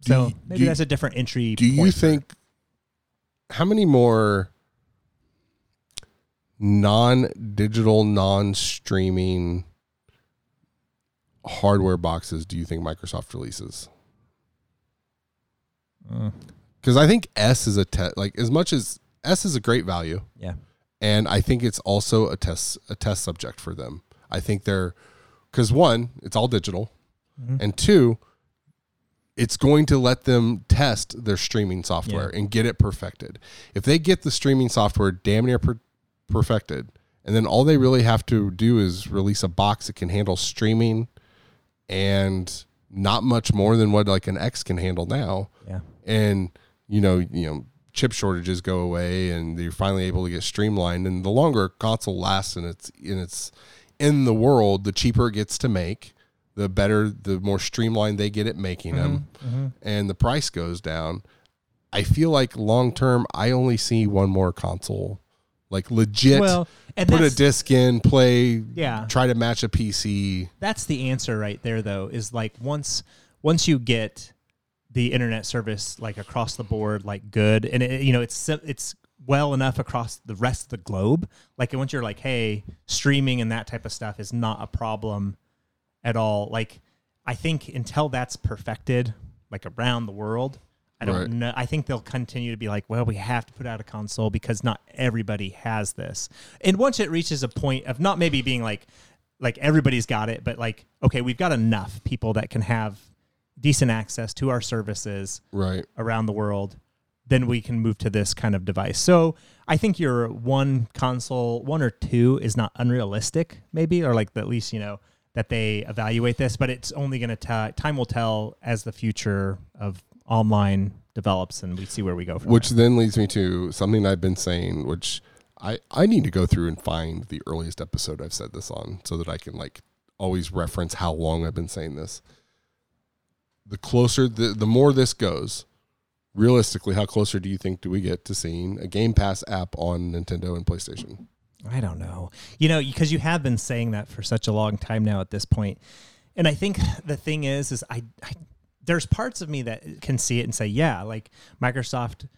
So maybe that's a different entry point. Do you think, how many more non-digital, non-streaming hardware boxes do you think Microsoft releases? Because uh, I think S is a test, like as much as S is a great value. Yeah. And I think it's also a test, a test subject for them. I think they're, because one, it's all digital. Mm-hmm. And two, it's going to let them test their streaming software yeah. and get it perfected. If they get the streaming software damn near per- perfected, and then all they really have to do is release a box that can handle streaming and not much more than what like an X can handle now. Yeah. And, you know, you know, chip shortages go away and you're finally able to get streamlined. And the longer a console lasts and it's, and it's in the world, the cheaper it gets to make. The better, the more streamlined they get at making mm-hmm, them, mm-hmm. and the price goes down. I feel like long term, I only see one more console, like legit. Well, and put a disc in, play, yeah. try to match a P C. That's the answer right there, though. Is like once once you get the internet service like across the board, like good, and it, you know it's it's well enough across the rest of the globe. Like once you're like, hey, streaming and that type of stuff is not a problem at all. Like I think until that's perfected, like around the world, I don't right. know. I think they'll continue to be like, well, we have to put out a console because not everybody has this. And once it reaches a point of not maybe being like, like everybody's got it, but like, okay, we've got enough people that can have decent access to our services right. around the world, then we can move to this kind of device. So I think your one console, one or two is not unrealistic maybe, or like the, at least, you know, that they evaluate this, but it's only going to tell, time will tell as the future of online develops and we see where we go from Which there. Then leads me to something I've been saying, which I, I need to go through and find the earliest episode I've said this on so that I can like always reference how long I've been saying this. The closer, the, the more this goes, realistically, how closer do you think do we get to seeing a Game Pass app on Nintendo and PlayStation? I don't know, you know, because you have been saying that for such a long time now at this point. And I think the thing is, is I, I there's parts of me that can see it and say, yeah, like Microsoft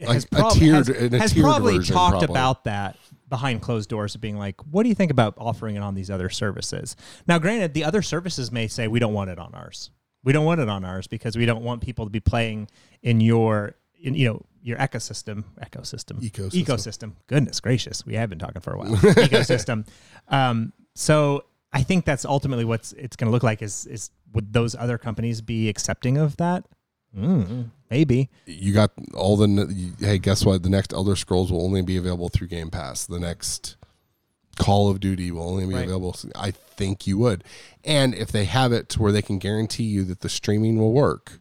has, like prob- tiered, has, has probably talked probably. about that behind closed doors of being like, what do you think about offering it on these other services? Now, granted, the other services may say, we don't want it on ours. We don't want it on ours because we don't want people to be playing in your, in, you know, your ecosystem, ecosystem, ecosystem, ecosystem. Goodness gracious. We have been talking for a while. ecosystem. Um, so I think that's ultimately what's it's going to look like is, is would those other companies be accepting of that? Mm, maybe. You got all the, you, hey, guess what? The next Elder Scrolls will only be available through Game Pass. The next Call of Duty will only be right. available. I think you would. And if they have it to where they can guarantee you that the streaming will work,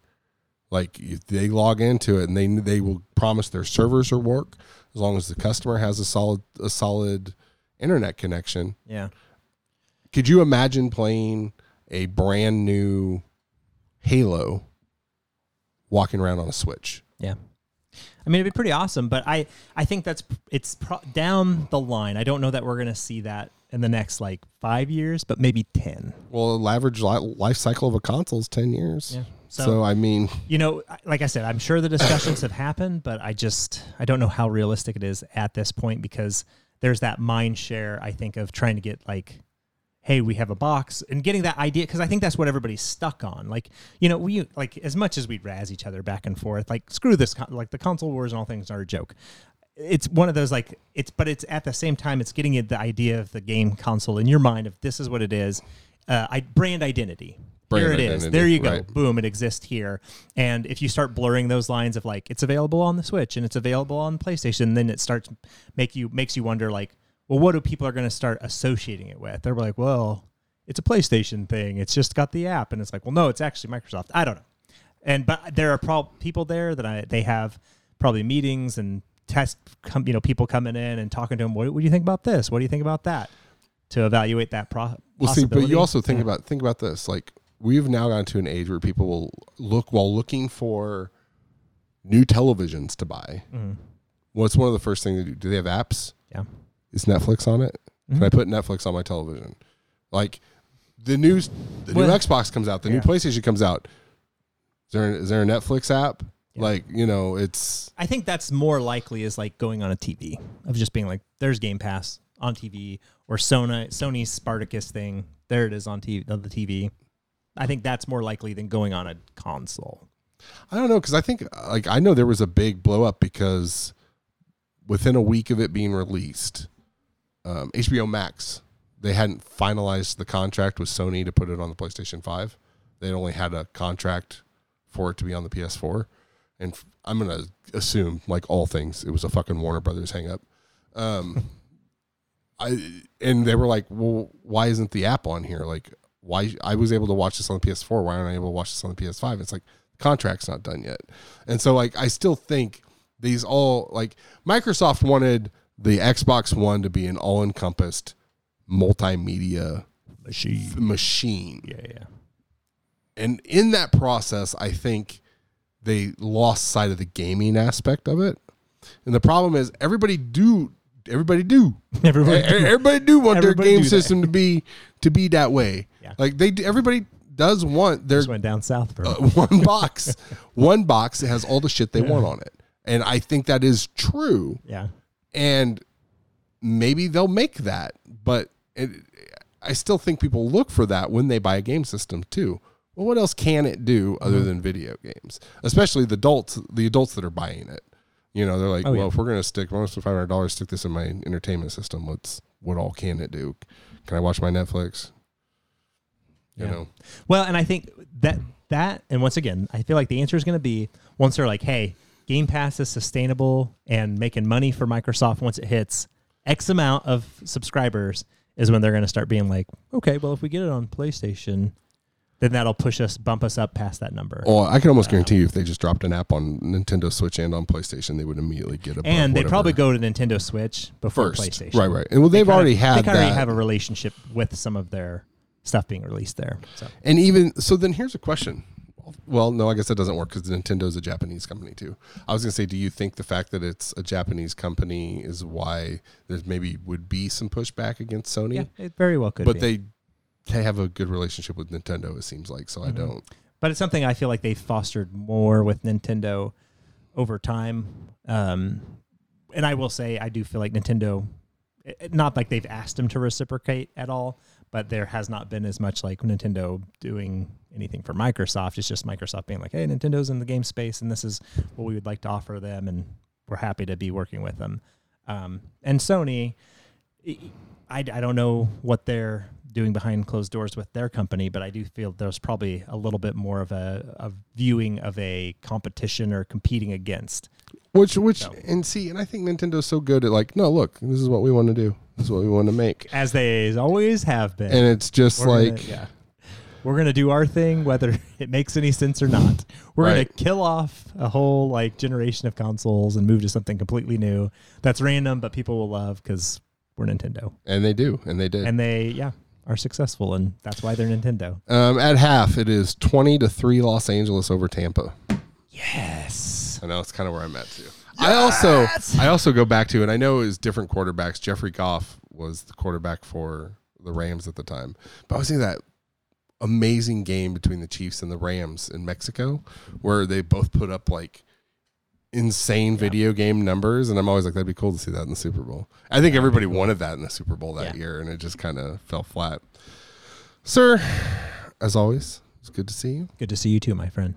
Like if they log into it and they they will promise their servers will work as long as the customer has a solid a solid internet connection. Yeah. Could you imagine playing a brand new Halo walking around on a Switch? Yeah. I mean, it'd be pretty awesome, but I, I think that's it's pro- down the line. I don't know that we're going to see that in the next, like, five years, but maybe ten. Well, the average life cycle of a console is ten years. Yeah. So, so, I mean... You know, like I said, I'm sure the discussions have happened, but I just... I don't know how realistic it is at this point because there's that mind share, I think, of trying to get, like... hey, we have a box, and getting that idea, because I think that's what everybody's stuck on. Like, you know, we like as much as we razz each other back and forth, like, screw this, like, the console wars and all things are a joke. It's one of those, like, it's, but it's at the same time, it's getting the idea of the game console in your mind of this is what it is. Uh, I, brand identity. Brand here it identity, is. There you go. Right. Boom, it exists here. And if you start blurring those lines of, like, it's available on the Switch, and it's available on PlayStation, then it starts make you makes you wonder, like, well, what do people are going to start associating it with? They're like, well, it's a PlayStation thing. It's just got the app. And it's like, well, no, it's actually Microsoft. I don't know. And but there are pro- people there that I, they have probably meetings and test, com- you know, people coming in and talking to them. What, what do you think about this? What do you think about that? To evaluate that pro- well, possibility. Well, see, but you also think yeah. about think about this. Like, we've now gotten to an age where people will look while looking for new televisions to buy. Mm-hmm. What's well, one of the first things they do? Do they have apps? Yeah. Is Netflix on it? Can mm-hmm. I put Netflix on my television? Like the news, the well, new Xbox comes out, the yeah. new PlayStation comes out. Is there is there a Netflix app? Yeah. Like, you know, it's. I think that's more likely is like going on a T V of just being like, there's Game Pass on T V or Sony Sony's Spartacus thing. There it is on T V on the T V. I think that's more likely than going on a console. I don't know because I think like I know there was a big blow up because within a week of it being released. Um, H B O Max, they hadn't finalized the contract with Sony to put it on the PlayStation five. They'd only had a contract for it to be on the P S four. And f- I'm going to assume, like all things, it was a fucking Warner Brothers hang-up. Um, I, and they were like, well, why isn't the app on here? Like, why I was able to watch this on the P S four. Why aren't I able to watch this on the P S five? It's like, the contract's not done yet. And so, like, I still think these all, like, Microsoft wanted... the Xbox One to be an all-encompassed multimedia machine. machine. Yeah, yeah. And in that process, I think they lost sight of the gaming aspect of it. And the problem is everybody do everybody do everybody do, everybody do want everybody their game system that. to be to be that way. Yeah. Like they everybody does want their Just went down south, bro. Uh, one box, one box that has all the shit they yeah. want on it. And I think that is true. Yeah. And maybe they'll make that, but it, I still think people look for that when they buy a game system too. Well, what else can it do other than video games? Especially the adults, the adults that are buying it. You know, they're like, oh, well, yeah. if we're gonna stick, we're gonna spend five hundred dollars, stick this in my entertainment system. What's what all can it do? Can I watch my Netflix? You yeah. know. Well, and I think that that, and once again, I feel like the answer is gonna be once they're like, hey. Game Pass is sustainable and making money for Microsoft once it hits X amount of subscribers is when they're going to start being like, okay, well, if we get it on PlayStation, then that'll push us, bump us up past that number. Oh, I can almost um, guarantee you if they just dropped an app on Nintendo Switch and on PlayStation, they would immediately get a And they'd probably go to Nintendo Switch before First, PlayStation. Right, right. And well, they've they kinda, already had They already have a relationship with some of their stuff being released there. So. And even, so then here's a question. Well, no, I guess that doesn't work because Nintendo's a Japanese company too. I was going to say, do you think the fact that it's a Japanese company is why there's maybe would be some pushback against Sony? Yeah, it very well could but be. But they, they have a good relationship with Nintendo, it seems like, so mm-hmm. I don't. But it's something I feel like they've fostered more with Nintendo over time. Um, and I will say I do feel like Nintendo, not like they've asked them to reciprocate at all, but there has not been as much like Nintendo doing anything for Microsoft. It's just Microsoft being like, hey, Nintendo's in the game space, and this is what we would like to offer them, and we're happy to be working with them. Um, and Sony, I, I don't know what they're doing behind closed doors with their company, but I do feel there's probably a little bit more of a, a viewing of a competition or competing against. Which, which, so. and see, and I think Nintendo's so good at like, no, look, this is what we want to do. This is what we want to make. As they always have been. And it's just or like, the, yeah. we're going to do our thing, whether it makes any sense or not. We're right. going to kill off a whole like generation of consoles and move to something completely new that's random, but people will love because we're Nintendo. And they do. And they did. And they, yeah, are successful. And that's why they're Nintendo. Um, at half, it is twenty to three Los Angeles over Tampa. Yes. I know. It's kind of where I'm at, too. Yes. I also I also go back to, and I know it was different quarterbacks. Jeffrey Goff was the quarterback for the Rams at the time. But I was thinking that amazing game between the Chiefs and the Rams in Mexico where they both put up like insane yeah. video game numbers. And I'm always like, that'd be cool to see that in the Super Bowl. I think everybody wanted that in the Super Bowl that yeah. year, and it just kind of fell flat. Sir, as always, it's good to see you. Good to see you too, my friend.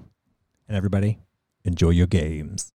And everybody, enjoy your games.